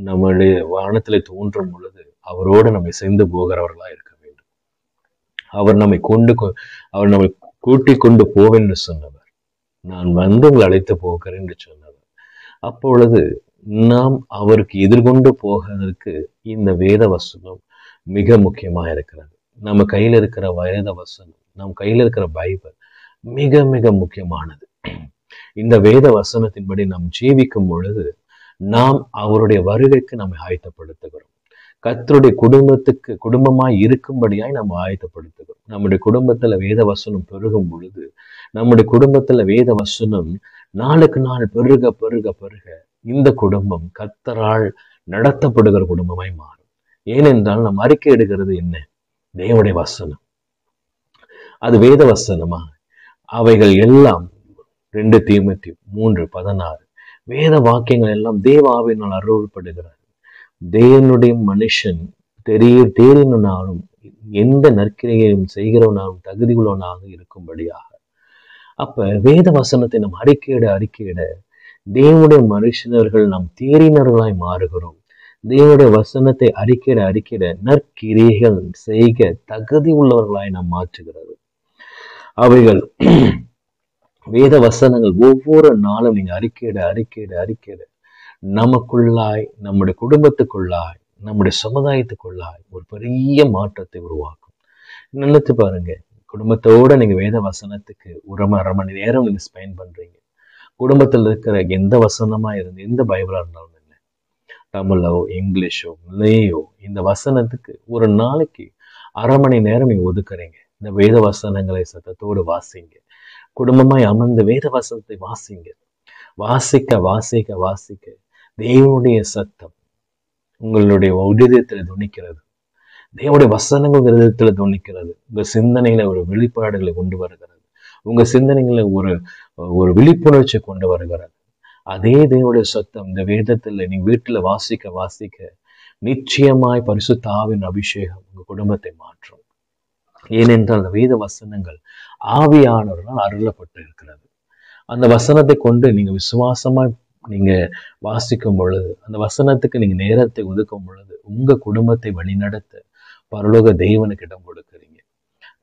நம்முடைய வானத்திலே தோன்றும் பொழுது அவரோடு நம்மை சேர்ந்து போகிறவர்களா இருக்க வேண்டும். அவர் நம்மை கொண்டு அவர் நம்மை கூட்டி கொண்டு போவென்று சொன்னவர், நான் வந்து உங்களை அழைத்து போகிறேன் என்று சொன்னவர். அப்பொழுது நாம் அவருக்கு எதிர்கொண்டு போகிறதற்கு இந்த வேத வசனம் மிக முக்கியமாக இருக்கிறது. நம்ம கையில் இருக்கிற வேத வசனம், நம் கையில் இருக்கிற பைபிள் மிக மிக முக்கியமானது. இந்த வேத வசனத்தின்படி நாம் ஜீவிக்கும் பொழுது நாம் அவருடைய வருகைக்கு நம்மை ஆயத்தப்படுத்துகிறோம். கர்த்தருடைய குடும்பத்துக்கு குடும்பமாய் இருக்கும்படியாய் நம்ம ஆயத்தப்படுத்துகிறோம். நம்முடைய குடும்பத்துல வேத வசனம் பெருகும் பொழுது, நம்முடைய குடும்பத்துல வேத வசனம் நாளுக்கு நாள் பெருக பெருக பெருக இந்த குடும்பம் கர்த்தரால் நடத்தப்படுகிற குடும்பமாய் மாறும். ஏனென்றால் நாம் அறிக்கை எடுக்கிறது என்ன? தேவனுடைய வசனம். அது வேத வசனமா? அவைகள் எல்லாம் ரெண்டு தீமத்தி மூன்று பதினாறு வேத வாக்கியங்கள் எல்லாம் தேவாவினால் அருளப்படுகிறார். தேவனுடைய மனுஷன் தெரிய தேறினாலும் எந்த நற்கிரியையும் செய்கிறவனாலும் தகுதி உள்ளவனாக இருக்கும்படியாக. அப்ப வேத வசனத்தை நாம் அறிக்கையிட அறிக்கையிட தேவனுடைய மனுஷனர்கள் நாம் தேறினர்களாய் மாறுகிறோம். தேவனுடைய வசனத்தை அறிக்கையிட அறிக்கையிட நற்கிரியைகள் செய்க தகுதி உள்ளவர்களாய் நாம் மாற்றுகிறது. அவைகள் வேத வசனங்கள் ஒவ்வொரு நாளும் நீங்க அறிக்கையிட அறிக்கையிட அறிக்கையிட நமக்குள்ளாய், நம்முடைய குடும்பத்துக்குள்ளாய், நம்முடைய சமுதாயத்துக்குள்ளாய் ஒரு பெரிய மாற்றத்தை உருவாக்கும். நினைத்து பாருங்க, குடும்பத்தோட நீங்க வேத வசனத்துக்கு ஒரு அரை மணி நேரம் நீங்க ஸ்பெண்ட் பண்றீங்க. குடும்பத்தில் இருக்கிற எந்த வசனமா இருந்து, எந்த பைபிளா இருந்தாலும் என்ன, தமிழோ இங்கிலீஷோ இல்லையோ, இந்த வசனத்துக்கு ஒரு நாளைக்கு அரை மணி நேரம் நீங்க ஒதுக்குறீங்க. இந்த வேத வசனங்களை சத்தத்தோடு வாசிங்க, குடும்பமாய் அமர்ந்து வேத வசனத்தை வாசிங்க. வாசிக்க வாசிக்க வாசிக்க தேவனுடைய சத்தம் உங்களுடைய உதயத்துல துணிக்கிறது, தேவனுடைய வசனங்கள் விரதத்துல துணிக்கிறது. உங்க சிந்தனையில ஒரு வெளிப்பாடுகளை கொண்டு வருகிறது, உங்க சிந்தனைகளை ஒரு ஒரு விழிப்புணர்ச்சி கொண்டு வருகிறது. அதே தேவனுடைய சத்தம் இந்த வேதத்துல நீ வீட்டுல வாசிக்க வாசிக்க நிச்சயமாய் பரிசுத்த ஆவியின் அபிஷேகம் உங்க குடும்பத்தை மாற்றும். ஏனென்றால் அந்த வேத வசனங்கள் ஆவியானவர்களால் அருளப்பட்டு இருக்கிறது. அந்த வசனத்தை கொண்டு நீங்க விசுவாசமா நீங்க வாசிக்கும் பொழுது, அந்த வசனத்துக்கு நீங்க நேரத்தை ஒதுக்கும் பொழுது உங்க குடும்பத்தை வழிநடத்த பரலோக தேவனுக்கு இடம் கொடுக்குறீங்க.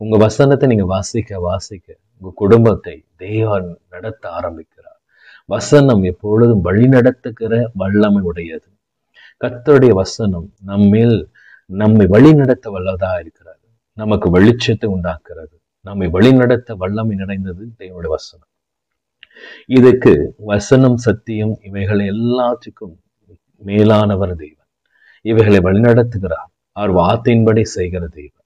உங்க வசனத்தை நீங்க வாசிக்க வாசிக்க உங்க குடும்பத்தை தேவன் நடத்த ஆரம்பிக்கிறார். வசனம் எப்பொழுதும் வழிநடத்துகிற வல்லமை உடையது. கர்த்தருடைய வசனம் நம்மேல் நம்மை வழிநடத்த வல்லதா இருக்கிறது, நமக்கு வெளிச்சத்தை உண்டாக்குறது, நம்மை வழிநடத்த வல்லமை நிறைந்தது தேவனுடைய வசனம். இதுக்கு வசனம் சத்தியம், இவைகளை எல்லாத்துக்கும் மேலானவர் தேவன், இவைகளை வழிநடத்துகிறார். அவர் வார்த்தையின்படி செய்கிற தேவன்,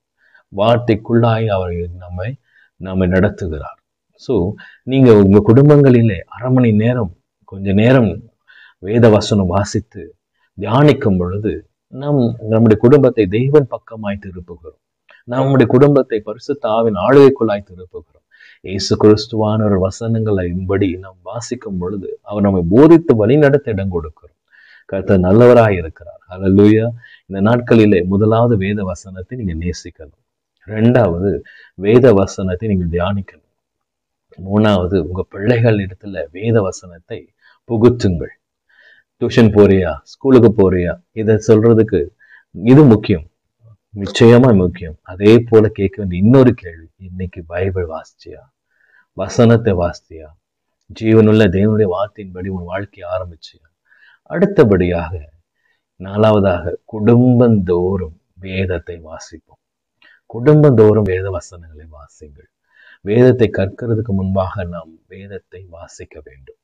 வார்த்தைக்குள்ளாய் அவர் நம்மை நம்மை நடத்துகிறார். ஸோ நீங்கள் உங்கள் குடும்பங்களிலே அரை மணி நேரம் கொஞ்ச நேரம் வேத வசனம் வாசித்து தியானிக்கும் பொழுது நம் நம்முடைய குடும்பத்தை தெய்வன் பக்கமாய் திருப்புகிறோம். நம்முடைய குடும்பத்தை பரிசுத்த ஆவின் ஆளுகைக்குள்ளாய் திருப்புகிறோம். இயேசு கிறிஸ்துவான ஒரு வசனங்களின்படி நாம் வாசிக்கும் பொழுது அவர் நம்மை போதித்து வழிநடத்த இடம் கொடுக்கிறோம். கர்த்தர் நல்லவராய் இருக்கிறார். அல்லேலூயா. இந்த நாட்களிலே முதலாவது வேத வசனத்தை நீங்கள் நேசிக்கணும். ரெண்டாவது வேத வசனத்தை நீங்கள் தியானிக்கணும். மூணாவது உங்க பிள்ளைகள் இடத்துல வேத வசனத்தை புகுத்துங்கள். டியூஷன் போறியா, ஸ்கூலுக்கு போறியா, இதை சொல்றதுக்கு இது முக்கியம், நிச்சயமா முக்கியம். அதே போல கேட்க வேண்டிய இன்னொரு கேள்வி, இன்னைக்கு பைபிள் வாசிச்சியா, வசனத்தை வாசித்தியா, ஜீவனுள்ள தேவனுடைய வார்த்தையின்படி உன் வாழ்க்கையை ஆரம்பிச்சியா? அடுத்தபடியாக நாலாவதாக குடும்பந்தோறும் வேதத்தை வாசிப்போம். குடும்பந்தோறும் வேத வசனங்களை வாசிங்கள். வேதத்தை கற்கிறதுக்கு முன்பாக நாம் வேதத்தை வாசிக்க வேண்டும்.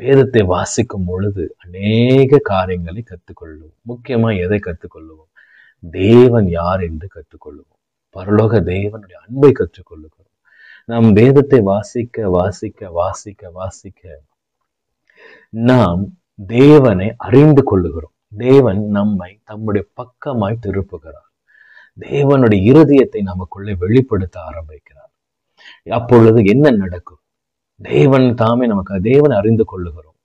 வேதத்தை வாசிக்கும் பொழுது அநேக காரியங்களை கற்றுக்கொள்வோம். முக்கியமாக எதை கற்றுக்கொள்வோம்? தேவன் யார் என்று கற்றுக்கொள்வோம். பரலோக தேவனுடைய அன்பை கற்றுக்கொள்ளுகிறோம். நாம் வேதத்தை வாசிக்க வாசிக்க வாசிக்க வாசிக்க நாம் தேவனை அறிந்து கொள்ளுகிறோம். தேவன் நம்மை தம்முடைய பக்கமாய் திருப்புகிறார். தேவனுடைய இருதயத்தை நமக்குள்ளே வெளிப்படுத்த ஆரம்பிக்கிறார். அப்பொழுது என்ன நடக்கும்? தேவன் தாமே நமக்கு தேவனை அறிந்து கொள்ளுகிறோம்,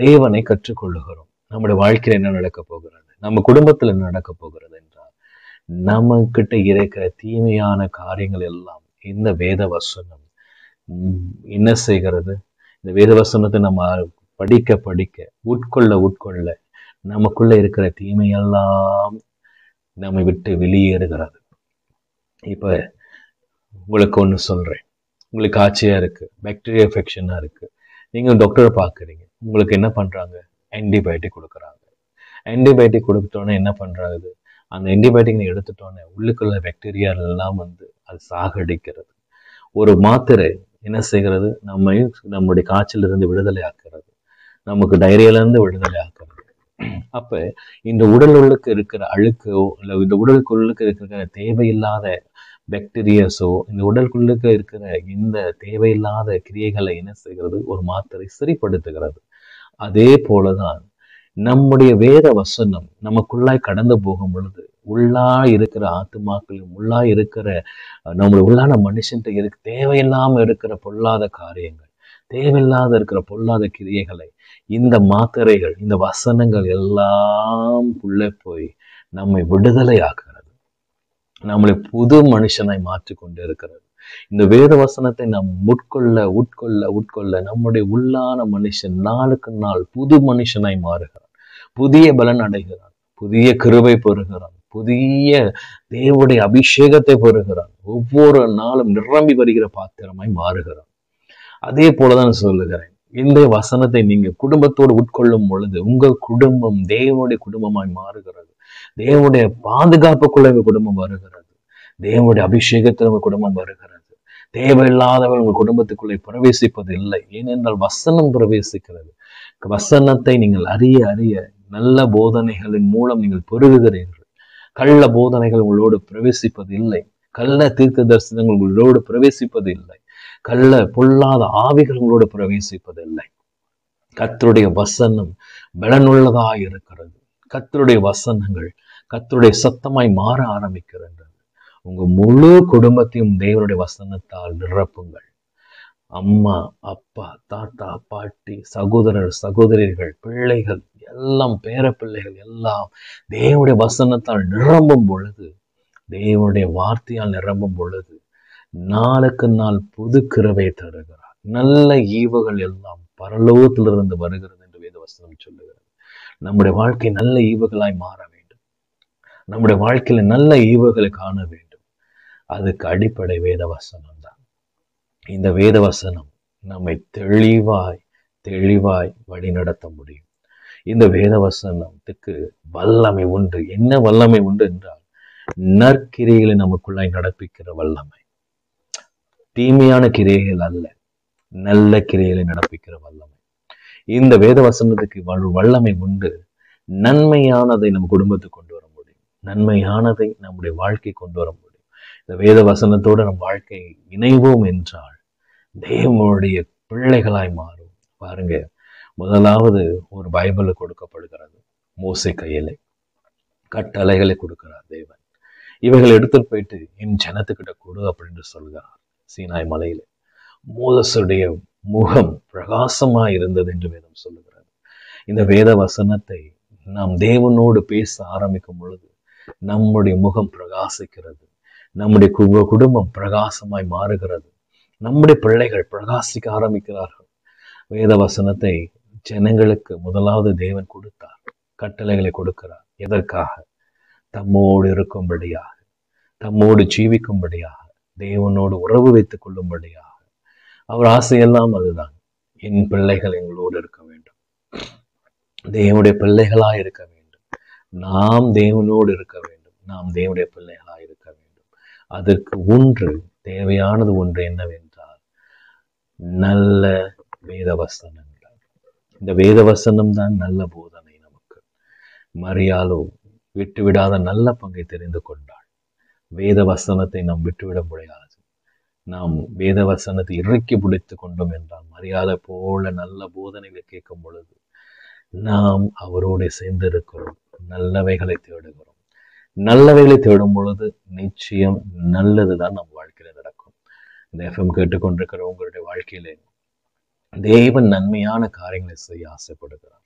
தேவனை கற்றுக்கொள்ளுகிறோம். நம்முடைய வாழ்க்கையில என்ன நடக்க போகிறது, நம்ம குடும்பத்துல என்ன நடக்க போகிறது என்றால் நம்ம கிட்ட இருக்கிற தீமையான காரியங்கள் எல்லாம் இந்த வேத வசனம் என்ன செய்கிறது? இந்த வேத வசனத்தை நம்ம படிக்க படிக்க உட்கொள்ள உட்கொள்ள நமக்குள்ள இருக்கிற தீமையெல்லாம் நம்மை விட்டு வெளியேறுகிறது. இப்ப உங்களுக்கு ஒன்று சொல்கிறேன், உங்களுக்கு ஆச்சரியாக இருக்குது, பாக்டீரியா இன்ஃபெக்ஷனாக இருக்குது, நீங்கள் டாக்டரை பார்க்குறீங்க, உங்களுக்கு என்ன பண்ணுறாங்க? ஆன்டிபயோட்டிக் கொடுக்குறாங்க. ஆன்டிபயோட்டிக் கொடுத்துட்டோன்னே என்ன பண்ணுறாங்க? அந்த ஆன்டிபயோட்டிக் நீங்கள் எடுத்துட்டோன்னே உள்ளுக்குள்ள பாக்டீரியா எல்லாம் வந்து அது சாகடிக்கிறது. ஒரு மாத்திரை என்ன செய்கிறது? நம்ம நம்முடைய காய்ச்சலிருந்து விடுதலை ஆக்கிறது, நமக்கு டைரியாலேருந்து விடுதலை ஆக்கிறது. அப்போ இந்த உடல் உள்ளுக்கு இருக்கிற அழுக்கோ இல்லை இந்த உடலுக்கு உள்ளுக்கு இருக்கிற தேவையில்லாத பாக்டீரியாஸோ இந்த உடலுக்குள்ளுக்கு இருக்கிற இந்த தேவையில்லாத கிரியைகளை என்ன செய்கிறது? ஒரு மாத்திரை சரிப்படுத்துகிறது. அதே போலதான் நம்முடைய வேத வசனம் நமக்குள்ளாய் கடந்து போகும் பொழுது உள்ளாய் இருக்கிற ஆத்துமாக்களும் உள்ளாய் இருக்கிற நம்முடைய உள்ளான மனுஷன்ட்டு இருக்கு தேவையில்லாம இருக்கிற பொல்லாத காரியங்கள், தேவையில்லாத இருக்கிற பொல்லாத கிரியைகளை இந்த மாத்திரைகள் இந்த வசனங்கள் எல்லாம் உள்ளே போய் நம்மை விடுதலை ஆக்குகிறது. நம்மளை புது மனுஷனாய் மாற்றி கொண்டு இருக்கிறது. இந்த வேத வசனத்தை நாம் உட்கொள்ள உட்கொள்ள உட்கொள்ள நம்முடைய உள்ளான மனுஷன் நாளுக்கு நாள் புது மனுஷனாய் மாறுகிறான். புதிய பலன் அடைகிறான், புதிய கிருபை பெறுகிறான், புதிய தேவனுடைய அபிஷேகத்தை பெறுகிறான். ஒவ்வொரு நாளும் நிரம்பி வருகிற பாத்திரமாய் மாறுகிறான். அதே போலதான் சொல்லுகிறேன், இந்த வசனத்தை நீங்க குடும்பத்தோடு உட்கொள்ளும் பொழுது உங்கள் குடும்பம் தேவனுடைய குடும்பமாய் மாறுகிறது. தேவனுடைய பாதுகாப்புக்குள்ள உங்க குடும்பம் வருகிறது. தேவனுடைய அபிஷேகத்தில் உங்க குடும்பம் வருகிறது. தேவையில்லாதவர்கள் உங்கள் குடும்பத்துக்குள்ளே பிரவேசிப்பது இல்லை. ஏனென்றால் வசனம் பிரவேசிக்கிறது. வசனத்தை நீங்கள் அறிய அறிய நல்ல போதனைகளின் மூலம் நீங்கள் பெருகுகிறீர்கள். கள்ள போதனைகள் உங்களோடு பிரவேசிப்பது இல்லை. கள்ள தீர்க்க தரிசனங்கள் உங்களோடு பிரவேசிப்பது இல்லை. கள்ள பொல்லாத ஆவிகள் உங்களோடு பிரவேசிப்பது இல்லை. கர்த்தருடைய வசனம் பலனுள்ளதாக இருக்கிறது. கர்த்தருடைய வசனங்கள் கர்த்தருடைய சத்தமாய் மாற ஆரம்பிக்கிறது. உங்க முழு குடும்பத்தையும் தேவனுடைய வசனத்தால் நிரப்புங்கள். அம்மா, அப்பா, தாத்தா, பாட்டி, சகோதரர், சகோதரிகள், பிள்ளைகள் எல்லாம், பேர பிள்ளைகள் எல்லாம் தேவனுடைய வசனத்தால் நிரம்பும் பொழுது, தேவனுடைய வார்த்தையால் நிரம்பும் பொழுது நாளுக்கு நாள் புது கிருபை தருகிறார். நல்ல ஈவுகள் எல்லாம் பரலோகத்திலிருந்து வருகிறது என்று வேத வசனம் சொல்லுகிறது. நம்முடைய வாழ்க்கை நல்ல ஈவுகளாய் மாற வேண்டும். நம்முடைய வாழ்க்கையில நல்ல ஈவுகளை காண வேண்டும். அதுக்கு அடிப்படை வேத வசனம் தான். இந்த வேத வசனம் நம்மை தெளிவாய் தெளிவாய் வழிநடத்த முடியும். இந்த வேத வசனத்துக்கு வல்லமை உண்டு. என்ன வல்லமை உண்டு என்றால் நற்கிரைகளை நமக்குள்ளாய் நடப்பிக்கிற வல்லமை. தீமையான கிரைகள் அல்ல, நல்ல கிரைகளை நடப்பிக்கிற வல்லமை. இந்த வேத வசனத்துக்கு வல்லமை உண்டு. நன்மையானதை நம் குடும்பத்துக்கு கொண்டு வர முடியும். நன்மையானதை நம்முடைய வாழ்க்கை கொண்டு வர முடியும். இந்த வேத வசனத்தோடு நம் வாழ்க்கை இணைவோம் என்றால் தேவனுடைய பிள்ளைகளாய் மாறும். பாருங்க, முதலாவது ஒரு பைபிள் கொடுக்கப்படுகிறது. மோசே கையிலே கட்டளைகளை கொடுக்கிறார் தேவன். இவைகளை எடுத்துட்டு போயிட்டு என் ஜனத்துக்கிட்ட கொடு அப்படின்னு சொல்கிறார். சீனாய் மலையில மோசேயுடைய முகம் பிரகாசமாய் இருந்தது என்று வேதம் சொல்லுகிறது. இந்த வேத வசனத்தை நாம் தேவனோடு பேச ஆரம்பிக்கும் பொழுது நம்முடைய முகம் பிரகாசிக்கிறது, நம்முடைய குடும்பம் பிரகாசமாய் மாறுகிறது, நம்முடைய பிள்ளைகள் பிரகாசிக்க ஆரம்பிக்கிறார்கள். வேத வசனத்தை ஜனங்களுக்கு முதலாவது தேவன் கொடுத்தார், கட்டளைகளை கொடுக்கிறார். எதற்காக? தம்மோடு இருக்கும்படியாக, தம்மோடு ஜீவிக்கும்படியாக, தேவனோடு உறவு வைத்துக் கொள்ளும்படியாக. அவர் ஆசையெல்லாம் அதுதான், என் பிள்ளைகள் எங்களோடு இருக்க வேண்டும், தேவனுடைய பிள்ளைகளாய் இருக்க வேண்டும், நாம் தேவனோடு இருக்க வேண்டும், நாம் தேவனுடைய பிள்ளைகளாய் இருக்க வேண்டும். அதற்கு ஒன்று தேவையானது ஒன்று என்னவென்றால் நல்ல வேதவசனங்கள். இந்த வேதவசனம் தான் நல்ல போதனை. நமக்கு மரியாளோ விட்டுவிடாத நல்ல பங்கை தெரிந்து கொண்டாள். வேதவசனத்தை நாம் விட்டுவிட முடியாது. நாம் வேதவசனத்தை இறக்கி பிடித்து கொண்டோம் என்றால் மரியாதை போல நல்ல போதனைகளை கேட்கும் பொழுது நாம் அவரோடு சேர்ந்திருக்கிறோம், நல்லவைகளை தேடுகிறோம். நல்லவைகளை தேடும் பொழுது நிச்சயம் நல்லதுதான் நம் வாழ்க்கையில நடக்கும். இந்த எஃப்எம் கேட்டுக்கொண்டிருக்கிற உங்களுடைய வாழ்க்கையில தேவன் நன்மையான காரியங்களை செய்ய ஆசைப்படுகிறார்,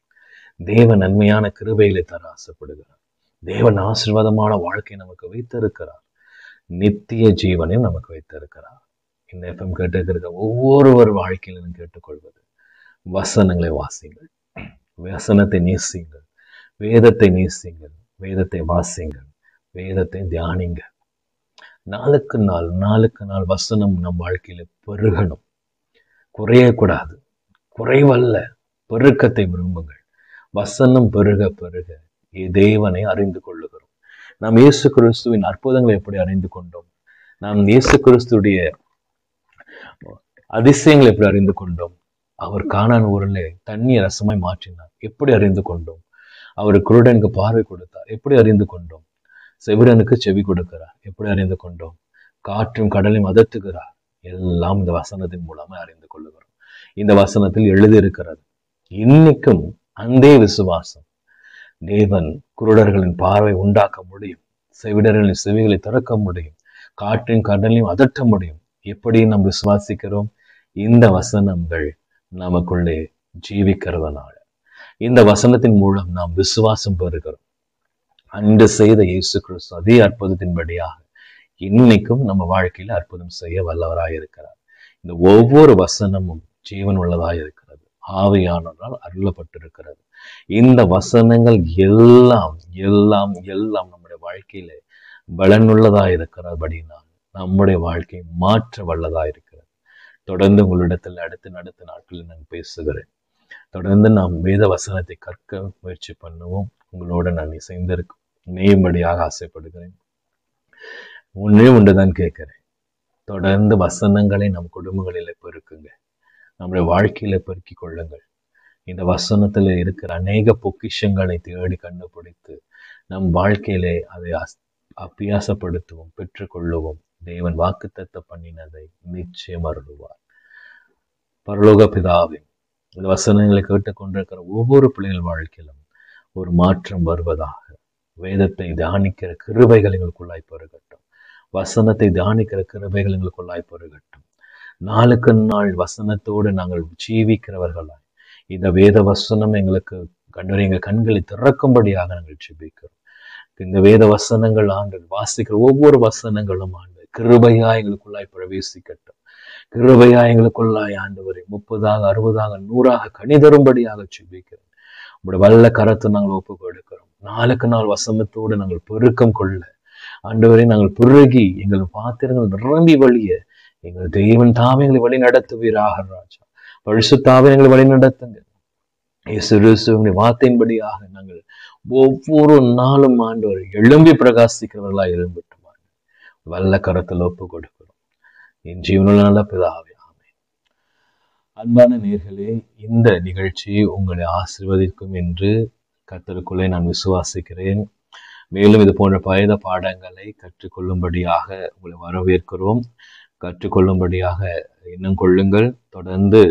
தேவன் நன்மையான கிருபைகளை தர ஆசைப்படுகிறார், தேவன் ஆசீர்வாதமான வாழ்க்கையை நமக்கு வைத்திருக்கிறார், நித்திய ஜீவனையும் நமக்கு வைத்திருக்கிறார். இந்த எஃப்எம் கேட்டுக்கிற ஒவ்வொருவர் வாழ்க்கையிலும் கேட்டுக்கொள்வது வசனங்களை வாசிங்கள், வசனத்தை நேசிங்கள், வேதத்தை நேசிங்கள், வேதத்தை வாசிங்கள், வேதத்தை தியானிங்க. நாளுக்கு நாள் நாளுக்கு நாள் வசனம் நம் வாழ்க்கையில பெருகணும், குறையக்கூடாது. குறைவல்ல, பெருக்கத்தை விரும்புங்கள். வசனம் பெருக பெருக தேவனை அறிந்து கொள்ளுகிறோம். நாம் இயேசு கிறிஸ்துவின் அற்புதங்களை எப்படி அறிந்து கொண்டோம், நாம் இயேசு கிறிஸ்துடைய அதிசயங்களை எப்படி அறிந்து கொண்டோம், அவர் கானான் ஊரிலே தண்ணி ரசமாய் மாற்றினார் எப்படி அறிந்து கொண்டோம், அவர் குருடனுக்கு பார்வை கொடுத்தார் எப்படி அறிந்து கொண்டோம், செவிடனுக்கு செவி கொடுக்கிறார் எப்படி அறிந்து கொண்டோம், காற்றும் கடலையும் அதட்டுகிறார். எல்லாம் இந்த வசனத்தின் மூலமா அறிந்து கொள்ளுகிறோம். இந்த வசனத்தில் எழுதியிருக்கிறது. இன்னைக்கும் அந்தே விசுவாசம் தேவன் குருடர்களின் பார்வை உண்டாக்க முடியும், செவிடர்களின் செவிகளை திறக்க முடியும், காற்றின் கடலையும் அதட்ட முடியும். எப்படி நாம் விசுவாசிக்கிறோம்? இந்த வசனங்கள் நமக்குள்ளே ஜீவிக்கிறதுனால, இந்த வசனத்தின் மூலம் நாம் விசுவாசம் பெறுகிறோம். அன்று செய்த இயேசு கிறிஸ்து அதே அற்புதத்தின்படியாக இன்னைக்கும் நம்ம வாழ்க்கையில அற்புதம் செய்ய வல்லவராய் இருக்கிறார். இந்த ஒவ்வொரு வசனமும் ஜீவன் உள்ளதாக இருக்கிறது, ஆவியானவரால் அருளப்பட்டிருக்கிறது. இந்த வசனங்கள் எல்லாம் எல்லாம் எல்லாம் நம்முடைய வாழ்க்கையில பலனுள்ளதாக இருக்கிறபடினால் நம்முடைய வாழ்க்கை மாற்ற வல்லதாக இருக்கிறது. தொடர்ந்து உங்களிடத்தில் அடுத்த அடுத்த நாட்களில் நான் பேசுகிறேன். தொடர்ந்து நாம் வேத வசனத்தை கற்க முயற்சி பண்ணுவோம். உங்களோட நான் இசைந்திருக்கும் மேம்படியாக ஆசைப்படுகிறேன். ஒன்றே ஒன்றுதான் கேட்கிறேன், தொடர்ந்து வசனங்களை நம் குடும்பங்களில் பெருக்குங்க, நம்முடைய வாழ்க்கையில பெருக்கி கொள்ளுங்கள். இந்த வசனத்துல இருக்கிற அநேக பொக்கிஷங்களை தேடி கண்டுபிடித்து நம் வாழ்க்கையிலே அதை அபியாசப்படுத்துவோம், பெற்றுக்கொள்ளுவோம். தேவன் வாக்குத்தத்த பண்ணினதை நிச்சயம் அருள்வார். பரலோக பிதாவே, இந்த வசனங்களை கேட்டுக்கொண்டிருக்கிற ஒவ்வொரு பிள்ளைகள் வாழ்க்கையிலும் ஒரு மாற்றம் வருவதாக. வேதத்தை தியானிக்கிற கிருபைகள் எங்களுக்குள்ளாய் பெருகட்டும், வசனத்தை தியானிக்கிற கிருபைகள் எங்களுக்குள்ளாய் பெருகட்டும். நாளுக்கு நாள் வசனத்தோடு நாங்கள் ஜீவிக்கிறவர்களாய் இந்த வேத வசனம் எங்களுக்கு கண்டு எங்கள் கண்களை திறக்கும்படியாக நாங்கள் ஜீவிக்கிறோம். இந்த வேத வசனங்கள் ஆண்டு வாசிக்கிற ஒவ்வொரு வசனங்களும் ஆண்டு கிருபையா எங்களுக்குள்ளாய் பிரவேசிக்கட்டும். கிருபையா எங்களுக்குள்ளாய் ஆண்டவரை முப்பதாக அறுபதாக நூறாக கணிதரும்படியாக ஜெபிக்கிறோம். உங்களுடைய வல்ல கரத்தை நாங்கள் ஒப்பு கொடுக்கிறோம். நாளுக்கு நாள் வசனத்தோடு நாங்கள் பெருக்கம் கொள்ள ஆண்டவரை நாங்கள் பெருகி எங்கள் பாத்திரங்கள் நிரம்பி வழிய எங்கள் தெய்வன் தாமியங்களை வழி நடத்துவீராக. ராஜா பரிசு தாமியங்களை வழி நடத்துங்க. இயேசுடைய வார்த்தையின்படியாக நாங்கள் ஒவ்வொரு நாளும் ஆண்டவரை எழும்பி பிரகாசிக்கிறவர்களா இருந்துட்டோம். வல்ல கரத்தில் ஒப்பு கொடுக்கிறோம். என் ஜீவனுள்ள நல்ல பிதாவே, ஆமென். அன்பான நேயர்களே, இந்த நிகழ்ச்சி உங்களை ஆசீர்வதிக்கும் என்று கர்த்தருக்குள்ளே நான் விசுவாசிக்கிறேன். மேலும் இது போன்ற பயத பாடங்களை கற்றுக்கொள்ளும்படியாக உங்களை வரவேற்கிறோம். கற்றுக்கொள்ளும்படியாக இன்னும் கொள்ளுங்கள். தொடர்ந்து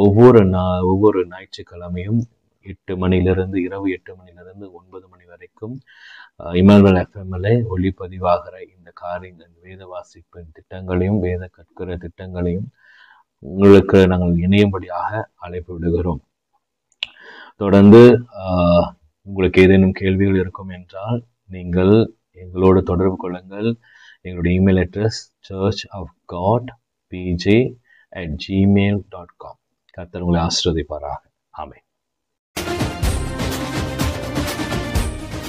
ஒவ்வொரு நா ஒவ்வொரு ஞாயிற்றுக்கிழமையும் எட்டு மணிலிருந்து இரவு எட்டு மணிலிருந்து ஒன்பது மணி வரைக்கும் இம்மானுவேல் எஃப்எம்மில் ஒளிப்பதிவாகிற இந்த காரியங்கள், வேத வாசிப்பின் திட்டங்களையும் வேத கற்கிற திட்டங்களையும் உங்களுக்கு நாங்கள் இணையும்படியாக அழைப்பு விடுகிறோம். தொடர்ந்து உங்களுக்கு ஏதேனும் கேள்விகள் இருக்கும் என்றால் நீங்கள் எங்களோடு தொடர்பு கொள்ளுங்கள். எங்களுடைய email address church of God BJ at Gmail dot com. கர்த்தர் உங்களை ஆசீர்வதிப்பாராக. ஆமென்.